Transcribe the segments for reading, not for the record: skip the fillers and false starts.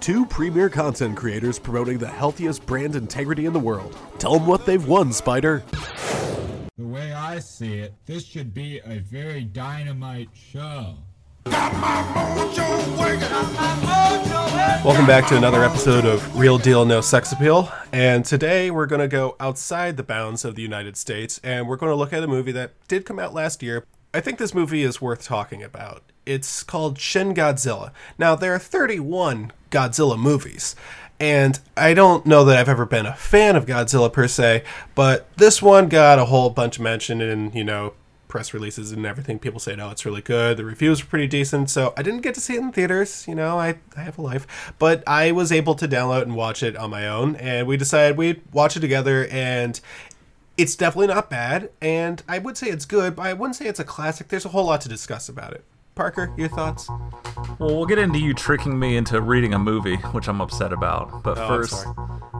Two premier content creators promoting the healthiest brand integrity in the world. Tell them what they've won, Spider. The way I see it, this should be a very dynamite show. Welcome back to another episode of Real Deal No Sex Appeal, and today we're going to go outside the bounds of the United States, and we're going to look at a movie that did come out last year. I think this movie is worth talking about. It's called Shin Godzilla. Now, there are 31 Godzilla movies, and I don't know that I've ever been a fan of Godzilla per se, but this one got a whole bunch of mention in, press releases and everything. People say, no, it's really good. The reviews were pretty decent. So I didn't get to see it in theaters. I have a life. But I was able to download and watch it on my own. And we decided we'd watch it together. And it's definitely not bad. And I would say it's good, but I wouldn't say it's a classic. There's a whole lot to discuss about it. Parker, your thoughts? Well, we'll get into you tricking me into reading a movie, which I'm upset about. But first,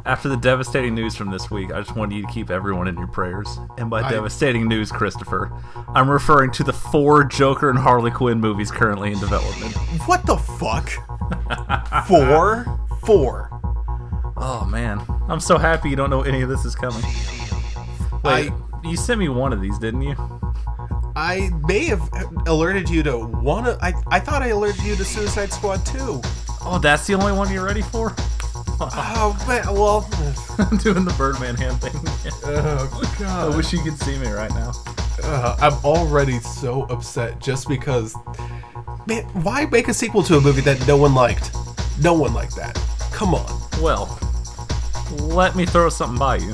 after the devastating news from this week, I just wanted you to keep everyone in your prayers. And by devastating news, Christopher, I'm referring to the 4 Joker and Harley Quinn movies currently in development. What the fuck? 4? 4. Oh, man. I'm so happy you don't know any of this is coming. Wait, you sent me one of these, didn't you? I may have alerted you to one of... I thought I alerted you to Suicide Squad 2. Oh, that's the only one you're ready for? Oh, man, well... I'm doing the Birdman hand thing. Oh, God. I wish you could see me right now. I'm already so upset just because... Man, why make a sequel to a movie that no one liked? No one liked that. Come on. Well, let me throw something by you.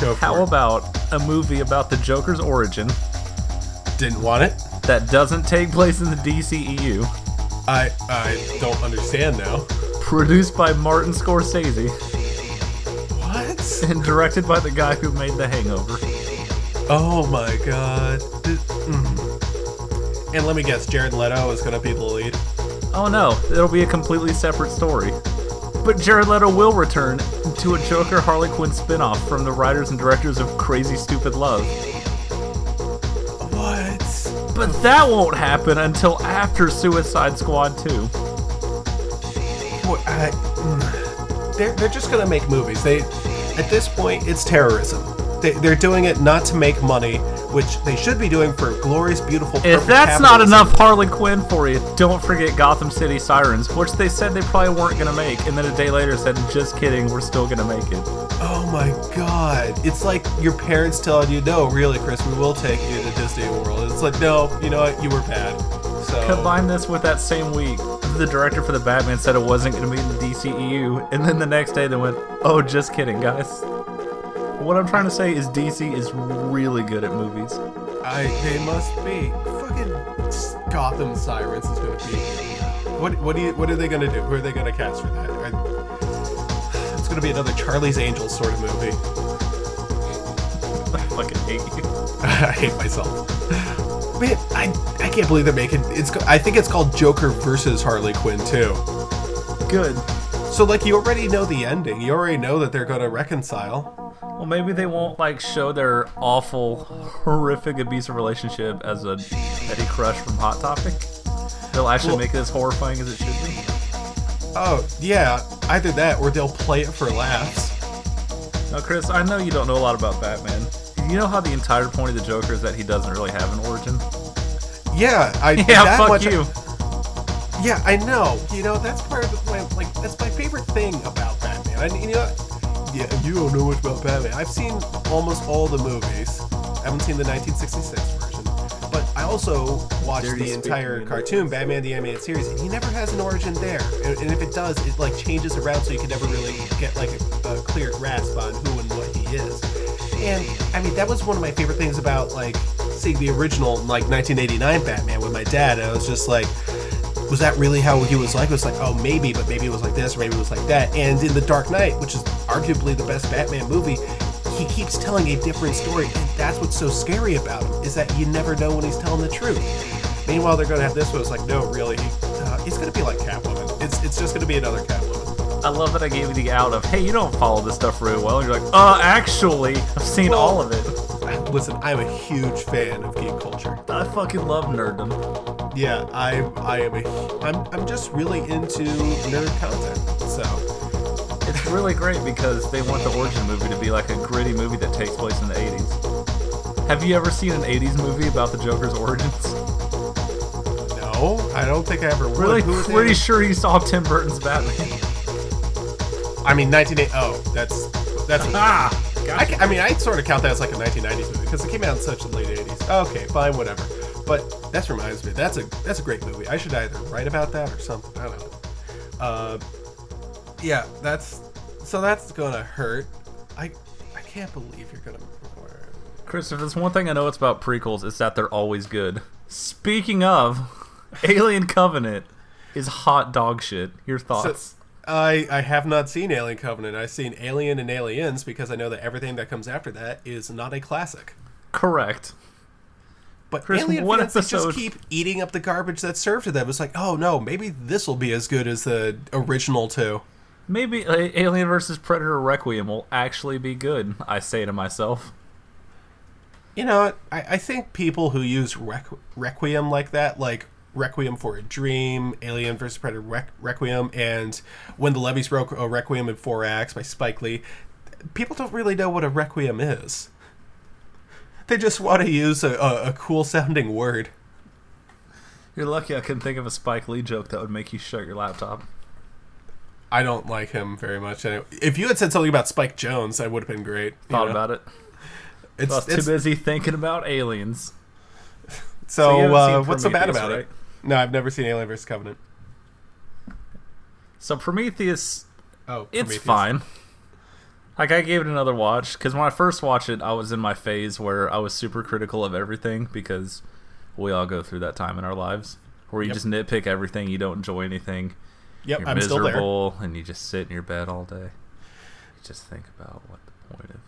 Go for How it. About a movie about the Joker's origin... Didn't want it. That doesn't take place in the DCEU. I don't understand now. Produced by Martin Scorsese. What? And directed by the guy who made The Hangover. Oh my god. And let me guess, Jared Leto is going to be the lead? Oh no, it'll be a completely separate story. But Jared Leto will return to a Joker Harley Quinn spinoff from the writers and directors of Crazy Stupid Love. But that won't happen until after Suicide Squad 2. They're just going to make movies. At this point, it's terrorism. They're doing it not to make money, which they should be doing for glorious, beautiful... If that's not enough Harley Quinn for you, don't forget Gotham City Sirens, which they said they probably weren't going to make, and then a day later said, just kidding, we're still going to make it. Oh my god. It's like your parents telling you, no, really, Chris, we will take you to Disney World. It's like, no, you know what, you were bad. So combine this with that same week, the director for the Batman said it wasn't going to be in the DCEU, and then the next day they went, oh, just kidding, guys. What I'm trying to say is DC is really good at movies. They must be. Fucking Gotham Sirens is going to be. What are they going to do? Who are they going to cast for that? It's going to be another Charlie's Angels sort of movie. I fucking hate you. I hate myself. Man, I can't believe they're making... I think it's called Joker versus Harley Quinn, too. Good. So, you already know the ending. You already know that they're going to reconcile. Well, maybe they won't, show their awful, horrific, abusive relationship as a Eddie Crush from Hot Topic. They'll actually make it as horrifying as it should be. Oh, yeah. Either that, or they'll play it for laughs. Now, Chris, I know you don't know a lot about Batman. You know how the entire point of the Joker is that he doesn't really have an origin? Yeah, yeah, I know. That's part of that's my favorite thing about Batman. And yeah, you don't know much about Batman. I've seen almost all the movies. I haven't seen the 1966 version. But I also watched the entire cartoon, Batman the Animated Series, and he never has an origin there. And if it does, it changes around so you can never really get a clear grasp on who and what he is. And, that was one of my favorite things about seeing the original, 1989 Batman with my dad. I was just like... was that really how he was like? It was like, oh, maybe, but maybe it was like this, or maybe it was like that. And in The Dark Knight, which is arguably the best Batman movie, he keeps telling a different story, and that's what's so scary about him, is that you never know when he's telling the truth. Meanwhile, they're going to have this one. It's like, no, really, it's going to be like Catwoman. It's just going to be another Catwoman. I love that I gave you the out of, hey, you don't follow this stuff real well. And you're like, actually, I've seen all of it. Listen, I'm a huge fan of geek culture. I fucking love nerddom. Yeah, I'm just really into nerd content, so. It's really great because they want the origin movie to be like a gritty movie that takes place in the 80s. Have you ever seen an 80s movie about the Joker's origins? No, I don't think I ever would. Really? Pretty sure you saw Tim Burton's Batman. I mean, 1980. Oh, that's. Gotcha. I mean, I sort of count that as like a 1990s movie because it came out in such the late 80s. Okay, fine, whatever. But that reminds me, that's a great movie. I should either write about that or something. I don't know. Yeah, that's gonna hurt. I can't believe you're gonna. Chris, if there's one thing I know it's about prequels, it's that they're always good. Speaking of, Alien Covenant is hot dog shit. Your thoughts? So, I have not seen Alien Covenant. I've seen Alien and Aliens because I know that everything that comes after that is not a classic. Correct. But Chris, Alien fans just keep eating up the garbage that's served to them. It's like, oh no, maybe this will be as good as the original two. Maybe Alien vs. Predator Requiem will actually be good, I say to myself. You know, I think people who use Requiem like that, like Requiem for a Dream, Alien vs. Predator Requiem, and When the Levees Broke, a Requiem in 4 Acts by Spike Lee. People don't really know what a Requiem is. They just want to use a cool-sounding word. You're lucky I couldn't think of a Spike Lee joke that would make you shut your laptop. I don't like him very much. Anyway. If you had said something about Spike Jones, that would have been great. Thought about it. I was too busy thinking about aliens. So what's so bad about it? No, I've never seen Alien vs. Covenant. So Prometheus, it's fine. Like, I gave it another watch, because when I first watched it, I was in my phase where I was super critical of everything, because we all go through that time in our lives, where you just nitpick everything, you don't enjoy anything, you're I'm miserable, still there. And you just sit in your bed all day. You just think about what the point of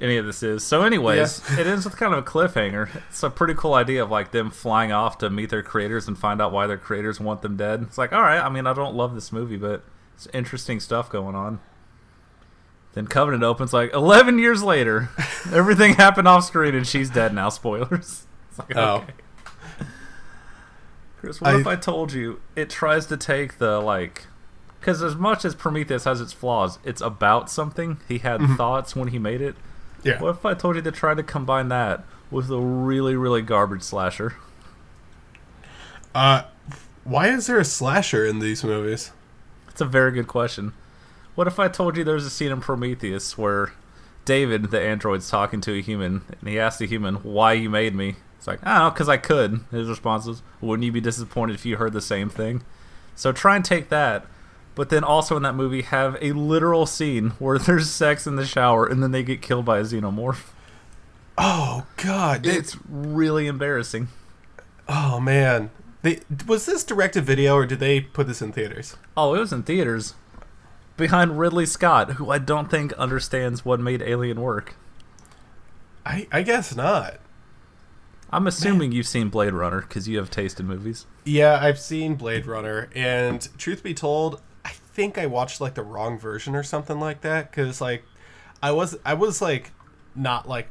any of this is. So anyways, it ends with kind of a cliffhanger. It's a pretty cool idea of like them flying off to meet their creators and find out why their creators want them dead. It's like, all right, I mean, I don't love this movie, but it's interesting stuff going on. Then Covenant opens like 11 years later. Everything happened off screen and she's dead now. Spoilers. It's like, okay. Chris, what if I told you it tries to take the like... Because as much as Prometheus has its flaws, it's about something. He had thoughts when he made it. Yeah. What if I told you to try to combine that with a really, really garbage slasher? Why is there a slasher in these movies? That's a very good question. What if I told you there's a scene in Prometheus where David, the android's talking to a human, and he asks the human, why you made me? It's like, I don't know, because I could. His response was, wouldn't you be disappointed if you heard the same thing? So try and take that. But then also in that movie have a literal scene where there's sex in the shower and then they get killed by a xenomorph. Oh, God. It's really embarrassing. Oh, man. Was this direct-to-video or did they put this in theaters? Oh, it was in theaters. Behind Ridley Scott, who I don't think understands what made Alien work. I guess not. I'm assuming you've seen Blade Runner because you have taste in movies. Yeah, I've seen Blade Runner. And truth be told... I think I watched like the wrong version or something like that because like I was like not like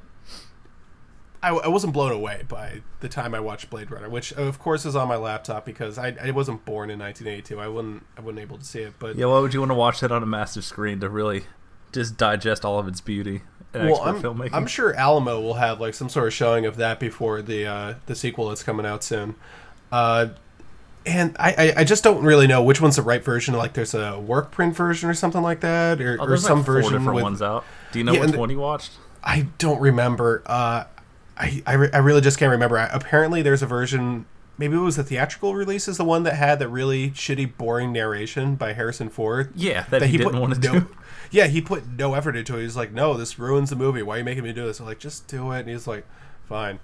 I wasn't blown away by the time I watched Blade Runner, which of course is on my laptop because I wasn't born in 1982. I wasn't able to see it. But yeah, why would you want to watch that on a massive screen to really just digest all of its beauty and expert filmmaking? I'm sure Alamo will have like some sort of showing of that before the sequel that's coming out soon. And I just don't really know which one's the right version. Like, there's a work print version or something like that, or some like version. There's different ones out. Do you know which one you watched? I don't remember. I really just can't remember. Apparently, there's a version. Maybe it was the theatrical release is the one that had the really shitty, boring narration by Harrison Ford. Yeah, that he didn't want to do. Yeah, he put no effort into it. He's like, no, this ruins the movie. Why are you making me do this? I'm like, just do it. And he's like, fine.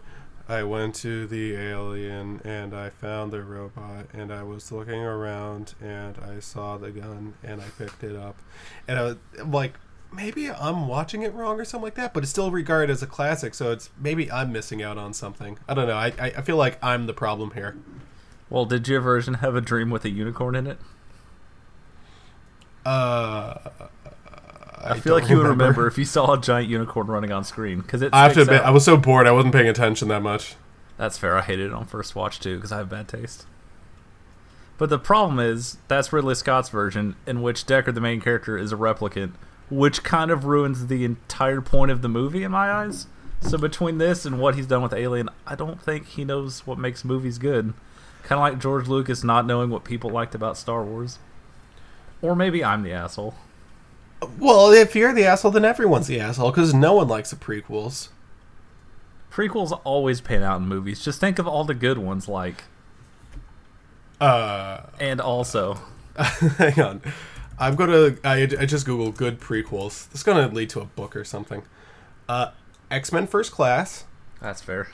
I went to the alien and I found the robot and I was looking around and I saw the gun and I picked it up. And I was like, maybe I'm watching it wrong or something like that, but it's still regarded as a classic, so it's maybe I'm missing out on something. I don't know. I feel like I'm the problem here. Well, did your version have a dream with a unicorn in it? I feel like you would remember if you saw a giant unicorn running on screen. Cause I have to admit, I was so bored I wasn't paying attention that much. That's fair. I hated it on first watch, too, because I have bad taste. But the problem is, that's Ridley Scott's version, in which Deckard, the main character, is a replicant, which kind of ruins the entire point of the movie in my eyes. So between this and what he's done with Alien, I don't think he knows what makes movies good. Kind of like George Lucas not knowing what people liked about Star Wars. Or maybe I'm the asshole. Well, if you're the asshole, then everyone's the asshole, because no one likes the prequels. Prequels always pan out in movies. Just think of all the good ones, like... And also... Hang on. I've got to... I just Googled good prequels. This is going to lead to a book or something. X-Men First Class. That's fair.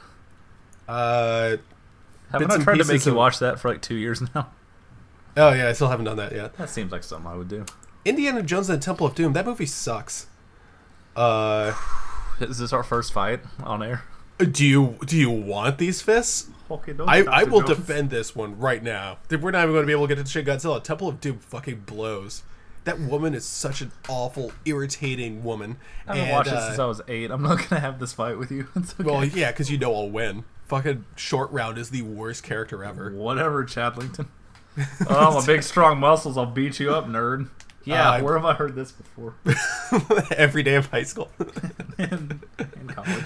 Haven't I tried to make you watch that for like 2 years now? Oh, yeah, I still haven't done that yet. That seems like something I would do. Indiana Jones and the Temple of Doom. That movie sucks. Is this our first fight on air? Do you want these fists? Okay, no, I will defend this one right now. We're not even going to be able to get to Shin Godzilla. Temple of Doom fucking blows. That woman is such an awful, irritating woman. I haven't watched this since I was 8. I'm not going to have this fight with you. It's okay. Well, yeah, because you know I'll win. Fucking Short Round is the worst character ever. Whatever, Chadlington. Oh, my big strong muscles. I'll beat you up, nerd. Yeah, where have I heard this before? Every day of high school. In college.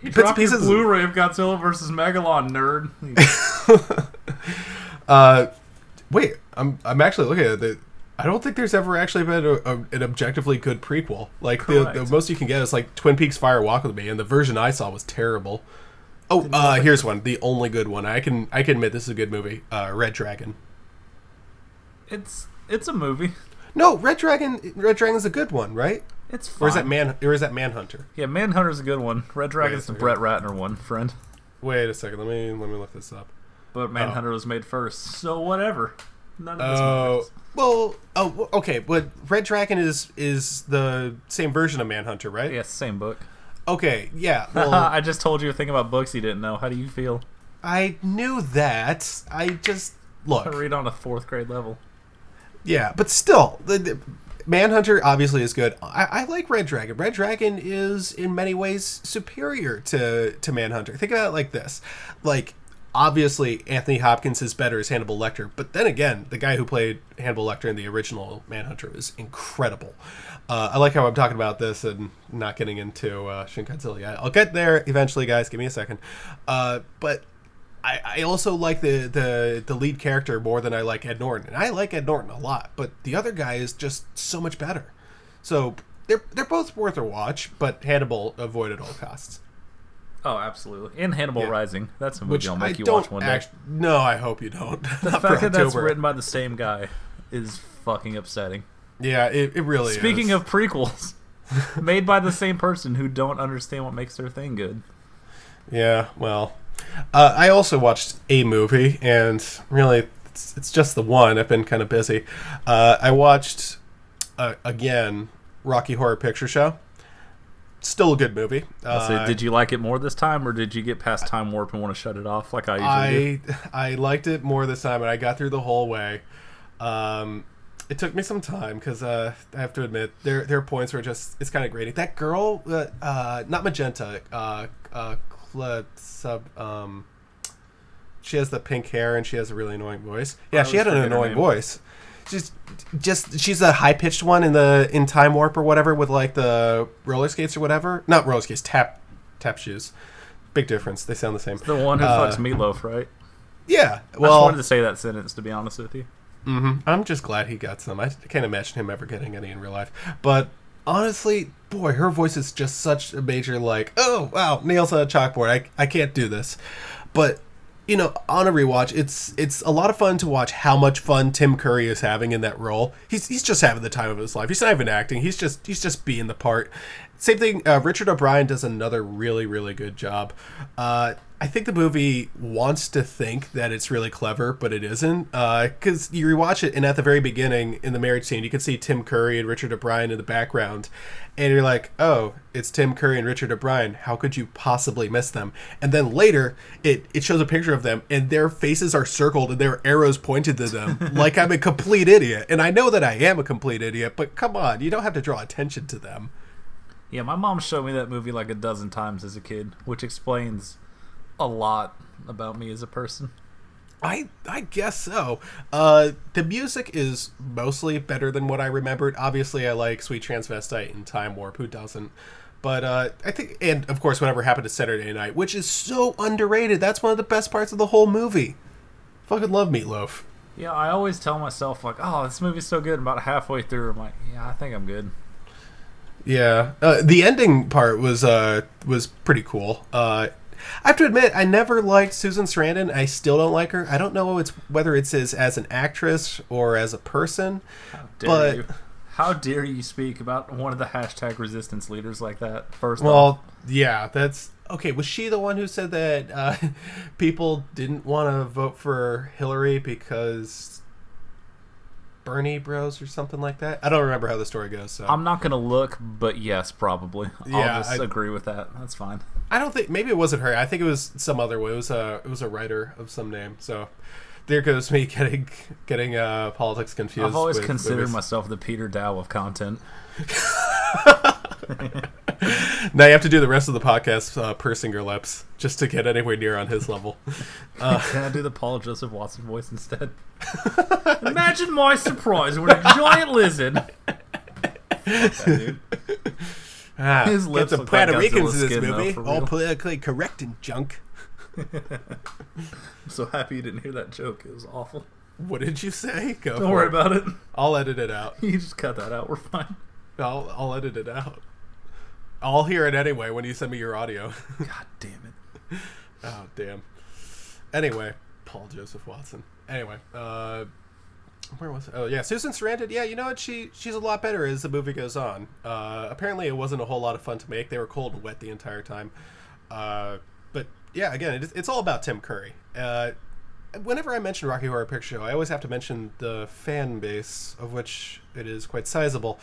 You dropped pieces. Your Blu-ray of Godzilla vs. Megalon, nerd. Wait, I'm actually looking at it. I don't think there's ever actually been an objectively good prequel. Like, the most you can get is like Twin Peaks Fire Walk With Me, and the version I saw was terrible. Oh, here's one. The only good one. I can admit this is a good movie. Red Dragon. It's a movie. No, Red Dragon's a good one, right? It's fine. Or is that Manhunter? Yeah, Manhunter's a good one. Red Dragon's the Brett Ratner one, friend. Wait a second. Let me look this up. But Manhunter was made first, so whatever. None of this matters. Well, oh, okay. But Red Dragon is the same version of Manhunter, right? Yeah, same book. Okay, yeah. Well, I just told you a thing about books you didn't know. How do you feel? I knew that. I just look. I read on a 4th grade level. Yeah, but still, the Manhunter obviously is good. I like Red Dragon. Red Dragon is in many ways superior to Manhunter. Think about it like this: like obviously Anthony Hopkins is better as Hannibal Lecter, but then again, the guy who played Hannibal Lecter in the original Manhunter is incredible. I like how I'm talking about this and not getting into Shin Godzilla. I'll get there eventually, guys. Give me a second. But I also like the lead character more than I like Ed Norton. And I like Ed Norton a lot, but the other guy is just so much better. So they're both worth a watch, but Hannibal avoid at all costs. Oh, absolutely. And Hannibal Rising. That's a movie I'll make you watch one day. No, I hope you don't. The fact that that's written by the same guy is fucking upsetting. Yeah, it really is. Speaking of prequels, made by the same person who don't understand what makes their thing good. Yeah, well... I also watched a movie, and really, it's just the one. I've been kind of busy. I watched, again, Rocky Horror Picture Show. Still a good movie. So did you like it more this time, or did you get past Time Warp and want to shut it off like I usually do? I liked it more this time, and I got through the whole way. It took me some time, because I have to admit, their points were just, it's kind of grating. That girl, not Magenta, she has the pink hair and she has a really annoying voice. Yeah, she had an annoying voice. She's a high pitched one in Time Warp or whatever with like the roller skates or whatever. Not roller skates, tap shoes. Big difference. They sound the same. It's the one who fucks Meatloaf, right? Yeah. Well, I just wanted to say that sentence to be honest with you. Mm-hmm. I'm just glad he got some. I can't imagine him ever getting any in real life. But honestly, boy, her voice is just such a major, like, oh, wow, nails on a chalkboard. I can't do this. But, you know, on a rewatch, it's a lot of fun to watch how much fun Tim Curry is having in that role. He's just having the time of his life. He's not even acting. He's just being the part. Same thing, Richard O'Brien does another really, really good job. I think the movie wants to think that it's really clever, but it isn't. Because you rewatch it, and at the very beginning, in the marriage scene, you can see Tim Curry and Richard O'Brien in the background. And you're like, oh, it's Tim Curry and Richard O'Brien. How could you possibly miss them? And then later, it shows a picture of them, and their faces are circled, and there are arrows pointed to them. Like I'm a complete idiot. And I know that I am a complete idiot, but come on. You don't have to draw attention to them. Yeah, my mom showed me that movie like a dozen times as a kid, which explains a lot about me as a person. I guess so. The music is mostly better than what I remembered. Obviously, I like Sweet Transvestite and Time Warp. Who doesn't? But I think, and of course, Whatever Happened to Saturday Night, which is so underrated. That's one of the best parts of the whole movie. Fucking love Meatloaf. Yeah, I always tell myself, like, oh, this movie's so good. About halfway through, I'm like, yeah, I think I'm good. Yeah, the ending part was pretty cool. I have to admit, I never liked Susan Sarandon. I still don't like her. I don't know whether it's as an actress or as a person. How dare you? How dare you speak about one of the hashtag resistance leaders like that? Yeah, that's... Okay, was she the one who said that people didn't want to vote for Hillary because... Bernie Bros or something like that. I don't remember how the story goes. So I'm not gonna look, but yes, probably. I'll just agree with that. That's fine. I don't think maybe it wasn't her. I think it was some other way. It was a writer of some name. So there goes me getting politics confused. I've always considered myself the Peter Dow of content. Now you have to do the rest of the podcast pursing your lips just to get anywhere near on his level. Can I do the Paul Joseph Watson voice instead? Imagine my surprise when a giant lizard. His lips look like Godzilla skin, in this movie, though, all politically correct and junk. I'm so happy you didn't hear that joke. It was awful. What did you say? Don't worry about it. I'll edit it out. You just cut that out. We're fine. I'll edit it out. I'll hear it anyway when you send me your audio. God damn it. Oh, damn. Anyway, Paul Joseph Watson. Anyway, where was it? Oh, yeah, Susan Sarandon. Yeah, you know what? She's a lot better as the movie goes on. Apparently, it wasn't a whole lot of fun to make. They were cold and wet the entire time. But, yeah, again, it's all about Tim Curry. Whenever I mention Rocky Horror Picture Show, I always have to mention the fan base, of which it is quite sizable.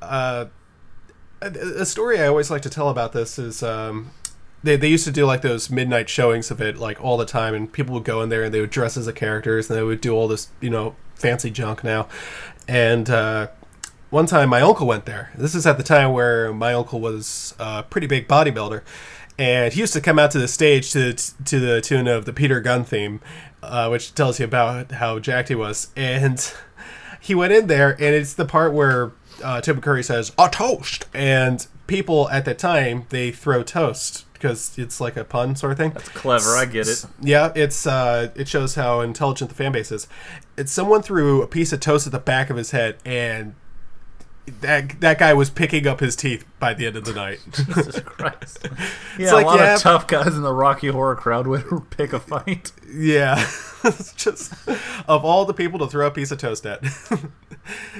A story I always like to tell about this is they used to do like those midnight showings of it like all the time, and people would go in there and they would dress as the characters and they would do all this, you know, fancy junk now. And one time my uncle went there. This is at the time where my uncle was a pretty big bodybuilder, and he used to come out to the stage to the tune of the Peter Gunn theme, which tells you about how jacked he was. And he went in there, and it's the part where Tim Curry says, "A toast!" And people at that time, they throw toast because it's like a pun sort of thing. That's clever, I get it. Yeah, it shows how intelligent the fan base is. And someone threw a piece of toast at the back of his head, and that guy was picking up his teeth by the end of the night. Jesus Christ. Yeah, like, a lot of tough guys in the Rocky Horror crowd would pick a fight. Yeah. It's just, of all the people to throw a piece of toast at. It's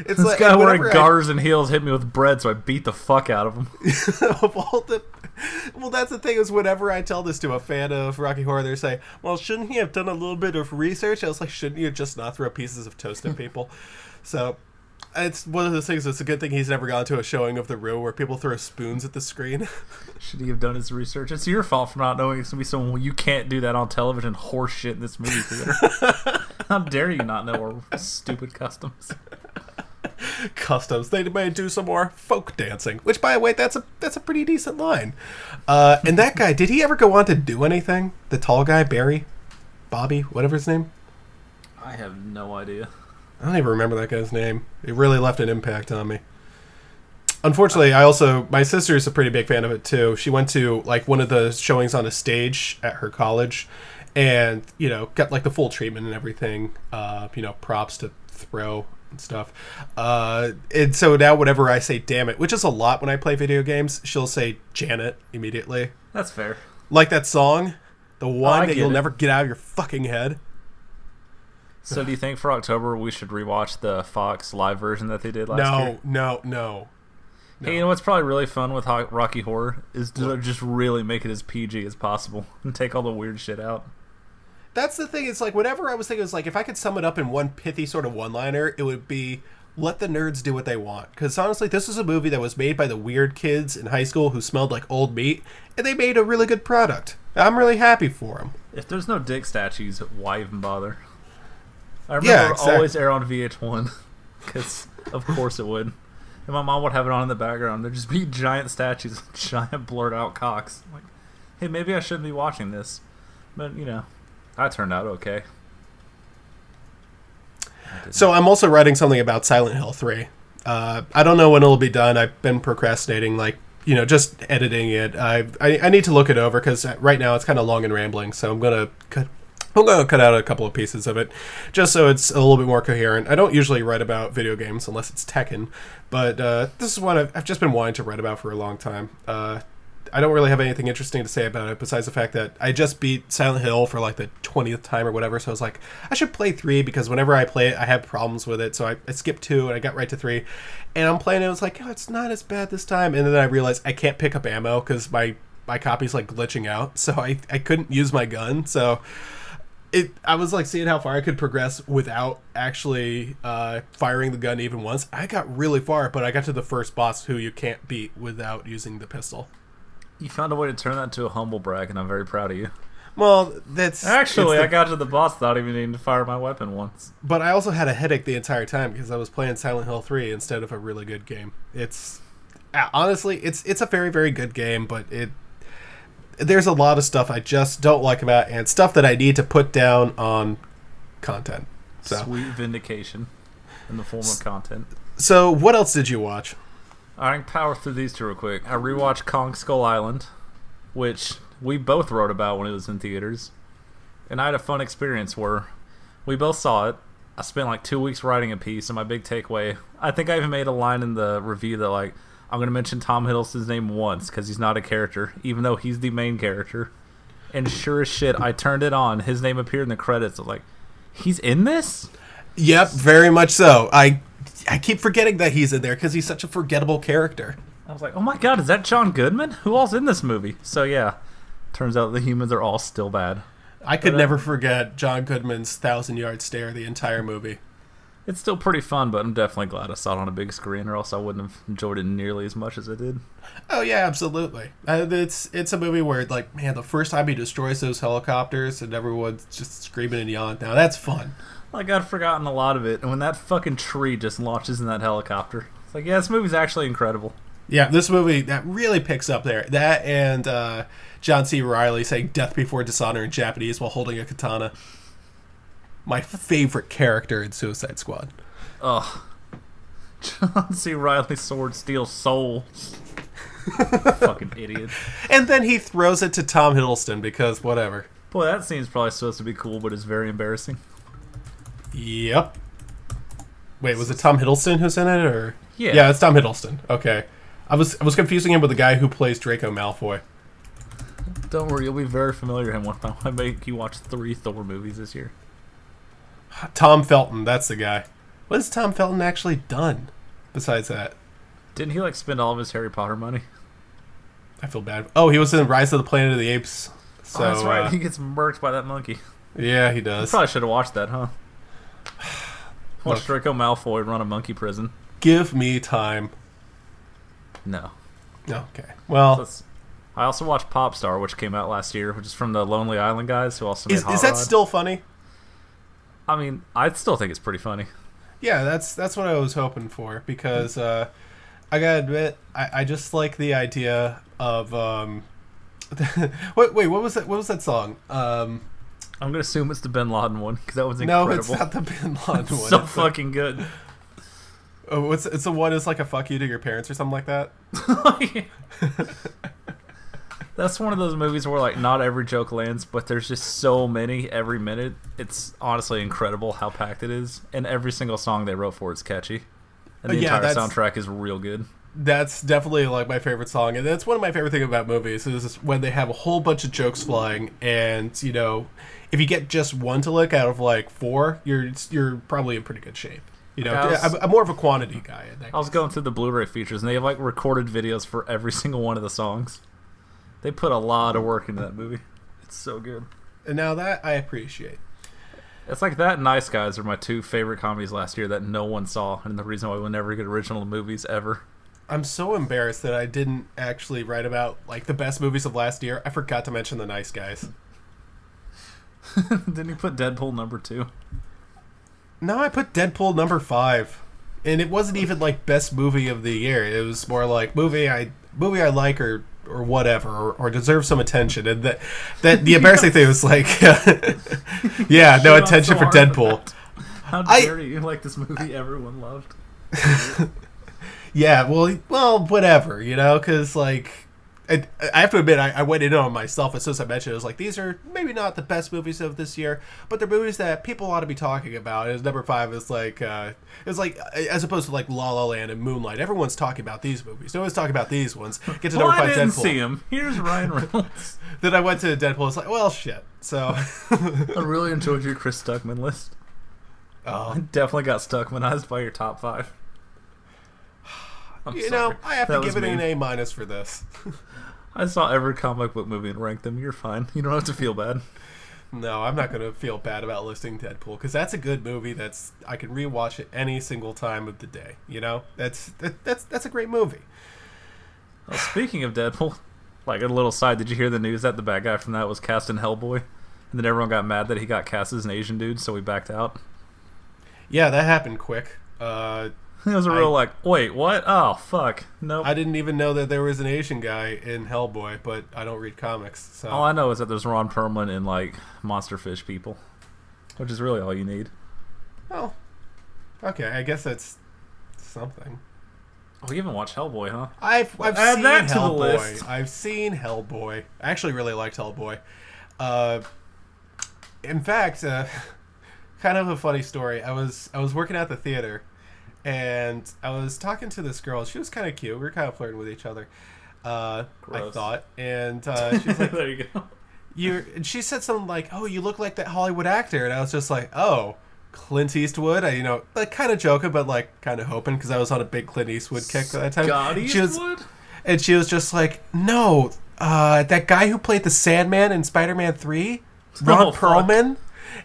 this like, guy wearing garters and heels hit me with bread, so I beat the fuck out of him. Of all the... Well, that's the thing, is whenever I tell this to a fan of Rocky Horror, they say, well, shouldn't he have done a little bit of research? I was like, shouldn't you just not throw pieces of toast at people? So... It's one of those things. It's a good thing he's never gone to a showing of The Row where people throw spoons at the screen. Should he have done his research? It's your fault for not knowing. It's going to be someone, well, you can't do that on television horse shit in this movie theater. How dare you not know our stupid customs. Customs. They may do some more folk dancing. Which, by the way, that's a pretty decent line. And that guy, did he ever go on to do anything? The tall guy, Barry? Bobby? Whatever his name? I have no idea. I don't even remember that guy's name. It really left an impact on me. Unfortunately, my sister's a pretty big fan of it too. She went to like one of the showings on a stage at her college, and you know, got like the full treatment and everything. You know, props to throw and stuff. And so now, whenever I say "damn it," which is a lot when I play video games, she'll say "Janet" immediately. That's fair. Like that song, the one that you'll never get out of your fucking head. So do you think for October we should rewatch the Fox live version that they did last year? No. No. Hey, you know what's probably really fun with Rocky Horror is to just really make it as PG as possible and take all the weird shit out. That's the thing. It's like, whatever I was thinking, it was like, if I could sum it up in one pithy sort of one-liner, it would be, let the nerds do what they want. Because honestly, this is a movie that was made by the weird kids in high school who smelled like old meat, and they made a really good product. I'm really happy for them. If there's no dick statues, why even bother? I remember always air on VH1, because of course it would. And my mom would have it on in the background. There'd just be giant statues, giant blurred out cocks. I'm like, hey, maybe I shouldn't be watching this. But, you know, I turned out okay. So I'm also writing something about Silent Hill 3. I don't know when it'll be done. I've been procrastinating, just editing it. I need to look it over because right now it's kind of long and rambling. So I'm going to cut out a couple of pieces of it just so it's a little bit more coherent. I don't usually write about video games unless it's Tekken. But this is one I've just been wanting to write about for a long time. I don't really have anything interesting to say about it besides the fact that I just beat Silent Hill for like the 20th time or whatever, so I was like, I should play 3 because whenever I play it I have problems with it, so I skipped 2 and I got right to 3, and I'm playing it, I was like, oh, it's not as bad this time, and then I realized I can't pick up ammo because my copy's like glitching out, so I couldn't use my gun, so I was like seeing how far I could progress without actually firing the gun even once. I got really far, but I got to the first boss who you can't beat without using the pistol. You found a way to turn that into a humble brag, and I'm very proud of you. Well, that's... Actually, I got to the boss without even needing to fire my weapon once. But I also had a headache the entire time because I was playing Silent Hill 3 instead of a really good game. It's... Honestly, it's a very, very good game, but there's a lot of stuff I just don't like about it and stuff that I need to put down on content. So. Sweet vindication in the form of content. So, what else did you watch? I can power through these two real quick. I rewatched Kong Skull Island, which we both wrote about when it was in theaters. And I had a fun experience where we both saw it. I spent like 2 weeks writing a piece, and my big takeaway, I think I even made a line in the review that like, I'm going to mention Tom Hiddleston's name once because he's not a character, even though he's the main character. And sure as shit, I turned it on. His name appeared in the credits. I was like, he's in this? Yep, very much so. I keep forgetting that he's in there because he's such a forgettable character. I was like, oh my god, is that John Goodman? Who all's in this movie? So yeah, turns out the humans are all still bad. I could never forget John Goodman's 1,000-yard stare the entire movie. It's still pretty fun, but I'm definitely glad I saw it on a big screen or else I wouldn't have enjoyed it nearly as much as I did. Oh yeah, absolutely. It's a movie where, like, man, the first time he destroys those helicopters and everyone's just screaming and yelling. Now that's fun. Like, I'd forgotten a lot of it, and when that fucking tree just launches in that helicopter, it's like, yeah, this movie's actually incredible. Yeah, this movie, that really picks up there. That and John C. Reilly saying death before dishonor in Japanese while holding a katana. My favorite character in Suicide Squad. Ugh. John C. Reilly's sword steals souls. Fucking idiot. And then he throws it to Tom Hiddleston because whatever. Boy, that scene's probably supposed to be cool, but it's very embarrassing. Yep. Wait, was it Tom Hiddleston who's in it, or yeah, it's Tom Hiddleston. Okay, I was confusing him with the guy who plays Draco Malfoy. Don't worry, you'll be very familiar with him when I make you watch 3 Thor movies this year. Tom Felton, that's the guy. What has Tom Felton actually done besides that? Didn't he like spend all of his Harry Potter money? I feel bad. Oh, he was in Rise of the Planet of the Apes. So, that's right. He gets murked by that monkey. Yeah, he does. You probably should have watched that, huh? Watch Draco Malfoy run a monkey prison. Give me time. No. Okay. Well, so I also watched Popstar, which came out last year, which is from the Lonely Island guys who also made Hot Rod. Is that still funny? I mean, I still think it's pretty funny. Yeah, that's what I was hoping for because I gotta admit, I just like the idea of wait, what was that? What was that song? I'm going to assume it's the Bin Laden one, because that was incredible. No, it's not the Bin Laden it's one. So it's fucking good. Oh, it's the one that's like a fuck you to your parents or something like that? That's one of those movies where, like, not every joke lands, but there's just so many every minute. It's honestly incredible how packed it is, and every single song they wrote for it's catchy. And the entire soundtrack is real good. That's definitely like my favorite song, and that's one of my favorite things about movies is when they have a whole bunch of jokes flying, and you know, if you get just one to look out of like 4, you're probably in pretty good shape. You know, I'm more of a quantity guy. I was going through the Blu-ray features, and they have like recorded videos for every single one of the songs. They put a lot of work into that movie. It's so good. And now that I appreciate. It's like that and Nice Guys are my two favorite comedies last year that no one saw, and the reason why we'll never get original movies ever. I'm so embarrassed that I didn't actually write about like the best movies of last year. I forgot to mention The Nice Guys. Didn't you put Deadpool number 2? No, I put Deadpool number 5. And it wasn't even like best movie of the year. It was more like movie I like or whatever, or deserve some attention. And that the embarrassing thing was like, yeah, no attention so for Deadpool. How dare you like this movie everyone loved? Yeah, well, whatever, you know, because like, I have to admit, I went in on myself as soon as I mentioned it. I was like, these are maybe not the best movies of this year, but they're movies that people ought to be talking about. And number 5 is like, as opposed to like La La Land and Moonlight, everyone's talking about these movies. No one's talking about these ones. Get to number 5, Deadpool. I didn't see him. Here's Ryan Reynolds. Then I went to Deadpool. It's like, well, shit. So I really enjoyed your Chris Stuckman list. Oh, I definitely got Stuckmanized by your top 5. I'm sorry. I have to give it an A- for this. I saw every comic book movie and ranked them. You're fine. You don't have to feel bad. No, I'm not going to feel bad about listing Deadpool, because that's a good movie. I can rewatch it any single time of the day. You know, that's a great movie. Well, speaking of Deadpool, like a little side, did you hear the news that the bad guy from that was cast in Hellboy? And then everyone got mad that he got cast as an Asian dude, so we backed out. Yeah, that happened quick. It was a real wait, what? Oh, fuck. Nope. I didn't even know that there was an Asian guy in Hellboy, but I don't read comics. So. All I know is that there's Ron Perlman in, like, Monster Fish people, which is really all you need. Oh. Okay, I guess that's something. Oh, you haven't watched Hellboy, huh? I've seen that Hellboy. To the list. I've seen Hellboy. I actually really liked Hellboy. In fact, kind of a funny story. I was working at the theater, and I was talking to this girl. She was kind of cute. We were kind of flirting with each other, I thought. And she was like, "There you go." And she said something like, "Oh, you look like that Hollywood actor," and I was just like, "Oh, Clint Eastwood." I, you know, like kind of joking, but like kind of hoping, because I was on a big Clint Eastwood kick at that time. And she was just like, "No, that guy who played the Sandman in Spider-Man 3, Ron Perlman,"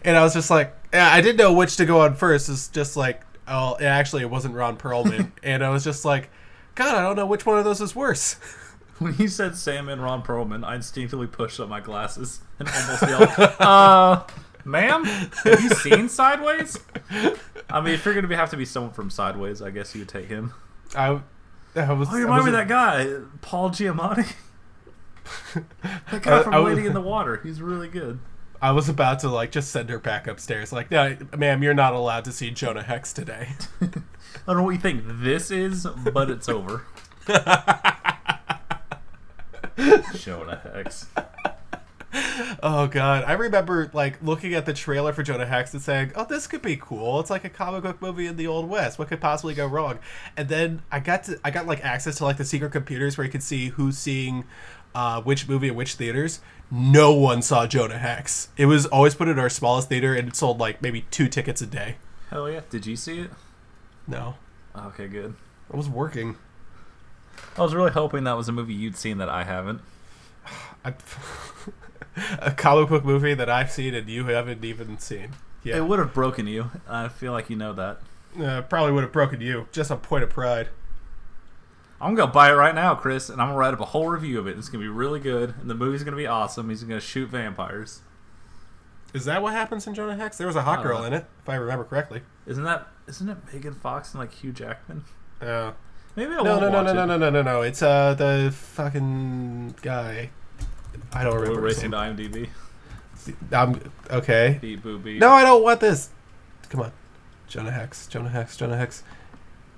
and I was just like, "I didn't know which to go on first." It's just like. Oh, actually, it wasn't Ron Perlman, and I was just like, God, I don't know which one of those is worse. When you said Sam and Ron Perlman, I instinctively pushed up my glasses and almost yelled, ma'am, have you seen Sideways? I mean, if you're going to have to be someone from Sideways, I guess you would take him. You remind me of that guy, Paul Giamatti. That guy from Lady in the Water. He's really good. I was about to like just send her back upstairs. Like, no, ma'am, you're not allowed to see Jonah Hex today. I don't know what you think this is, but it's over. Jonah Hex. Oh God, I remember like looking at the trailer for Jonah Hex and saying, "Oh, this could be cool. It's like a comic book movie in the Old West. What could possibly go wrong?" And then I got like access to like the secret computers where you could see who's seeing which movie at which theaters. No one saw Jonah Hex. It was always put in our smallest theater, and it sold like maybe 2 tickets a day. Hell yeah. Did you see it? No. Okay, good. I was working. I was really hoping that was a movie you'd seen that I haven't. A comic book movie that I've seen and you haven't even seen. Yeah. It would have broken you. I feel like you know that. Probably would have broken you. Just a point of pride. I'm going to buy it right now, Chris, and I'm going to write up a whole review of it. It's going to be really good, and the movie's going to be awesome. He's going to shoot vampires. Is that what happens in Jonah Hex? There was a hot girl in it, if I remember correctly. Isn't it Megan Fox and, like, Hugh Jackman? Maybe I won't watch it. No. It's the fucking guy. I don't remember. We're racing to IMDb. Okay. Beep, boop, beep. No, I don't want this. Come on. Jonah Hex.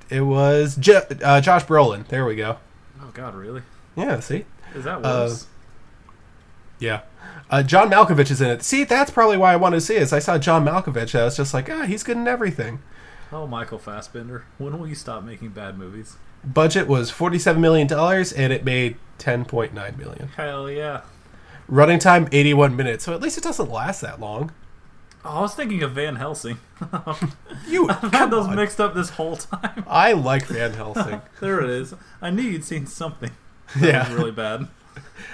It was Josh Brolin. There we go. Oh, God, really? Yeah, see? Is that worse? Yeah. John Malkovich is in it. See, that's probably why I wanted to see it. Is I saw John Malkovich, and I was just like, he's good in everything. Oh, Michael Fassbender. When will you stop making bad movies? Budget was $47 million, and it made $10.9 million. Hell yeah. Running time, 81 minutes. So at least it doesn't last that long. I was thinking of Van Helsing. I've had those mixed up this whole time. I like Van Helsing. There it is. I knew you'd seen something. That was really bad.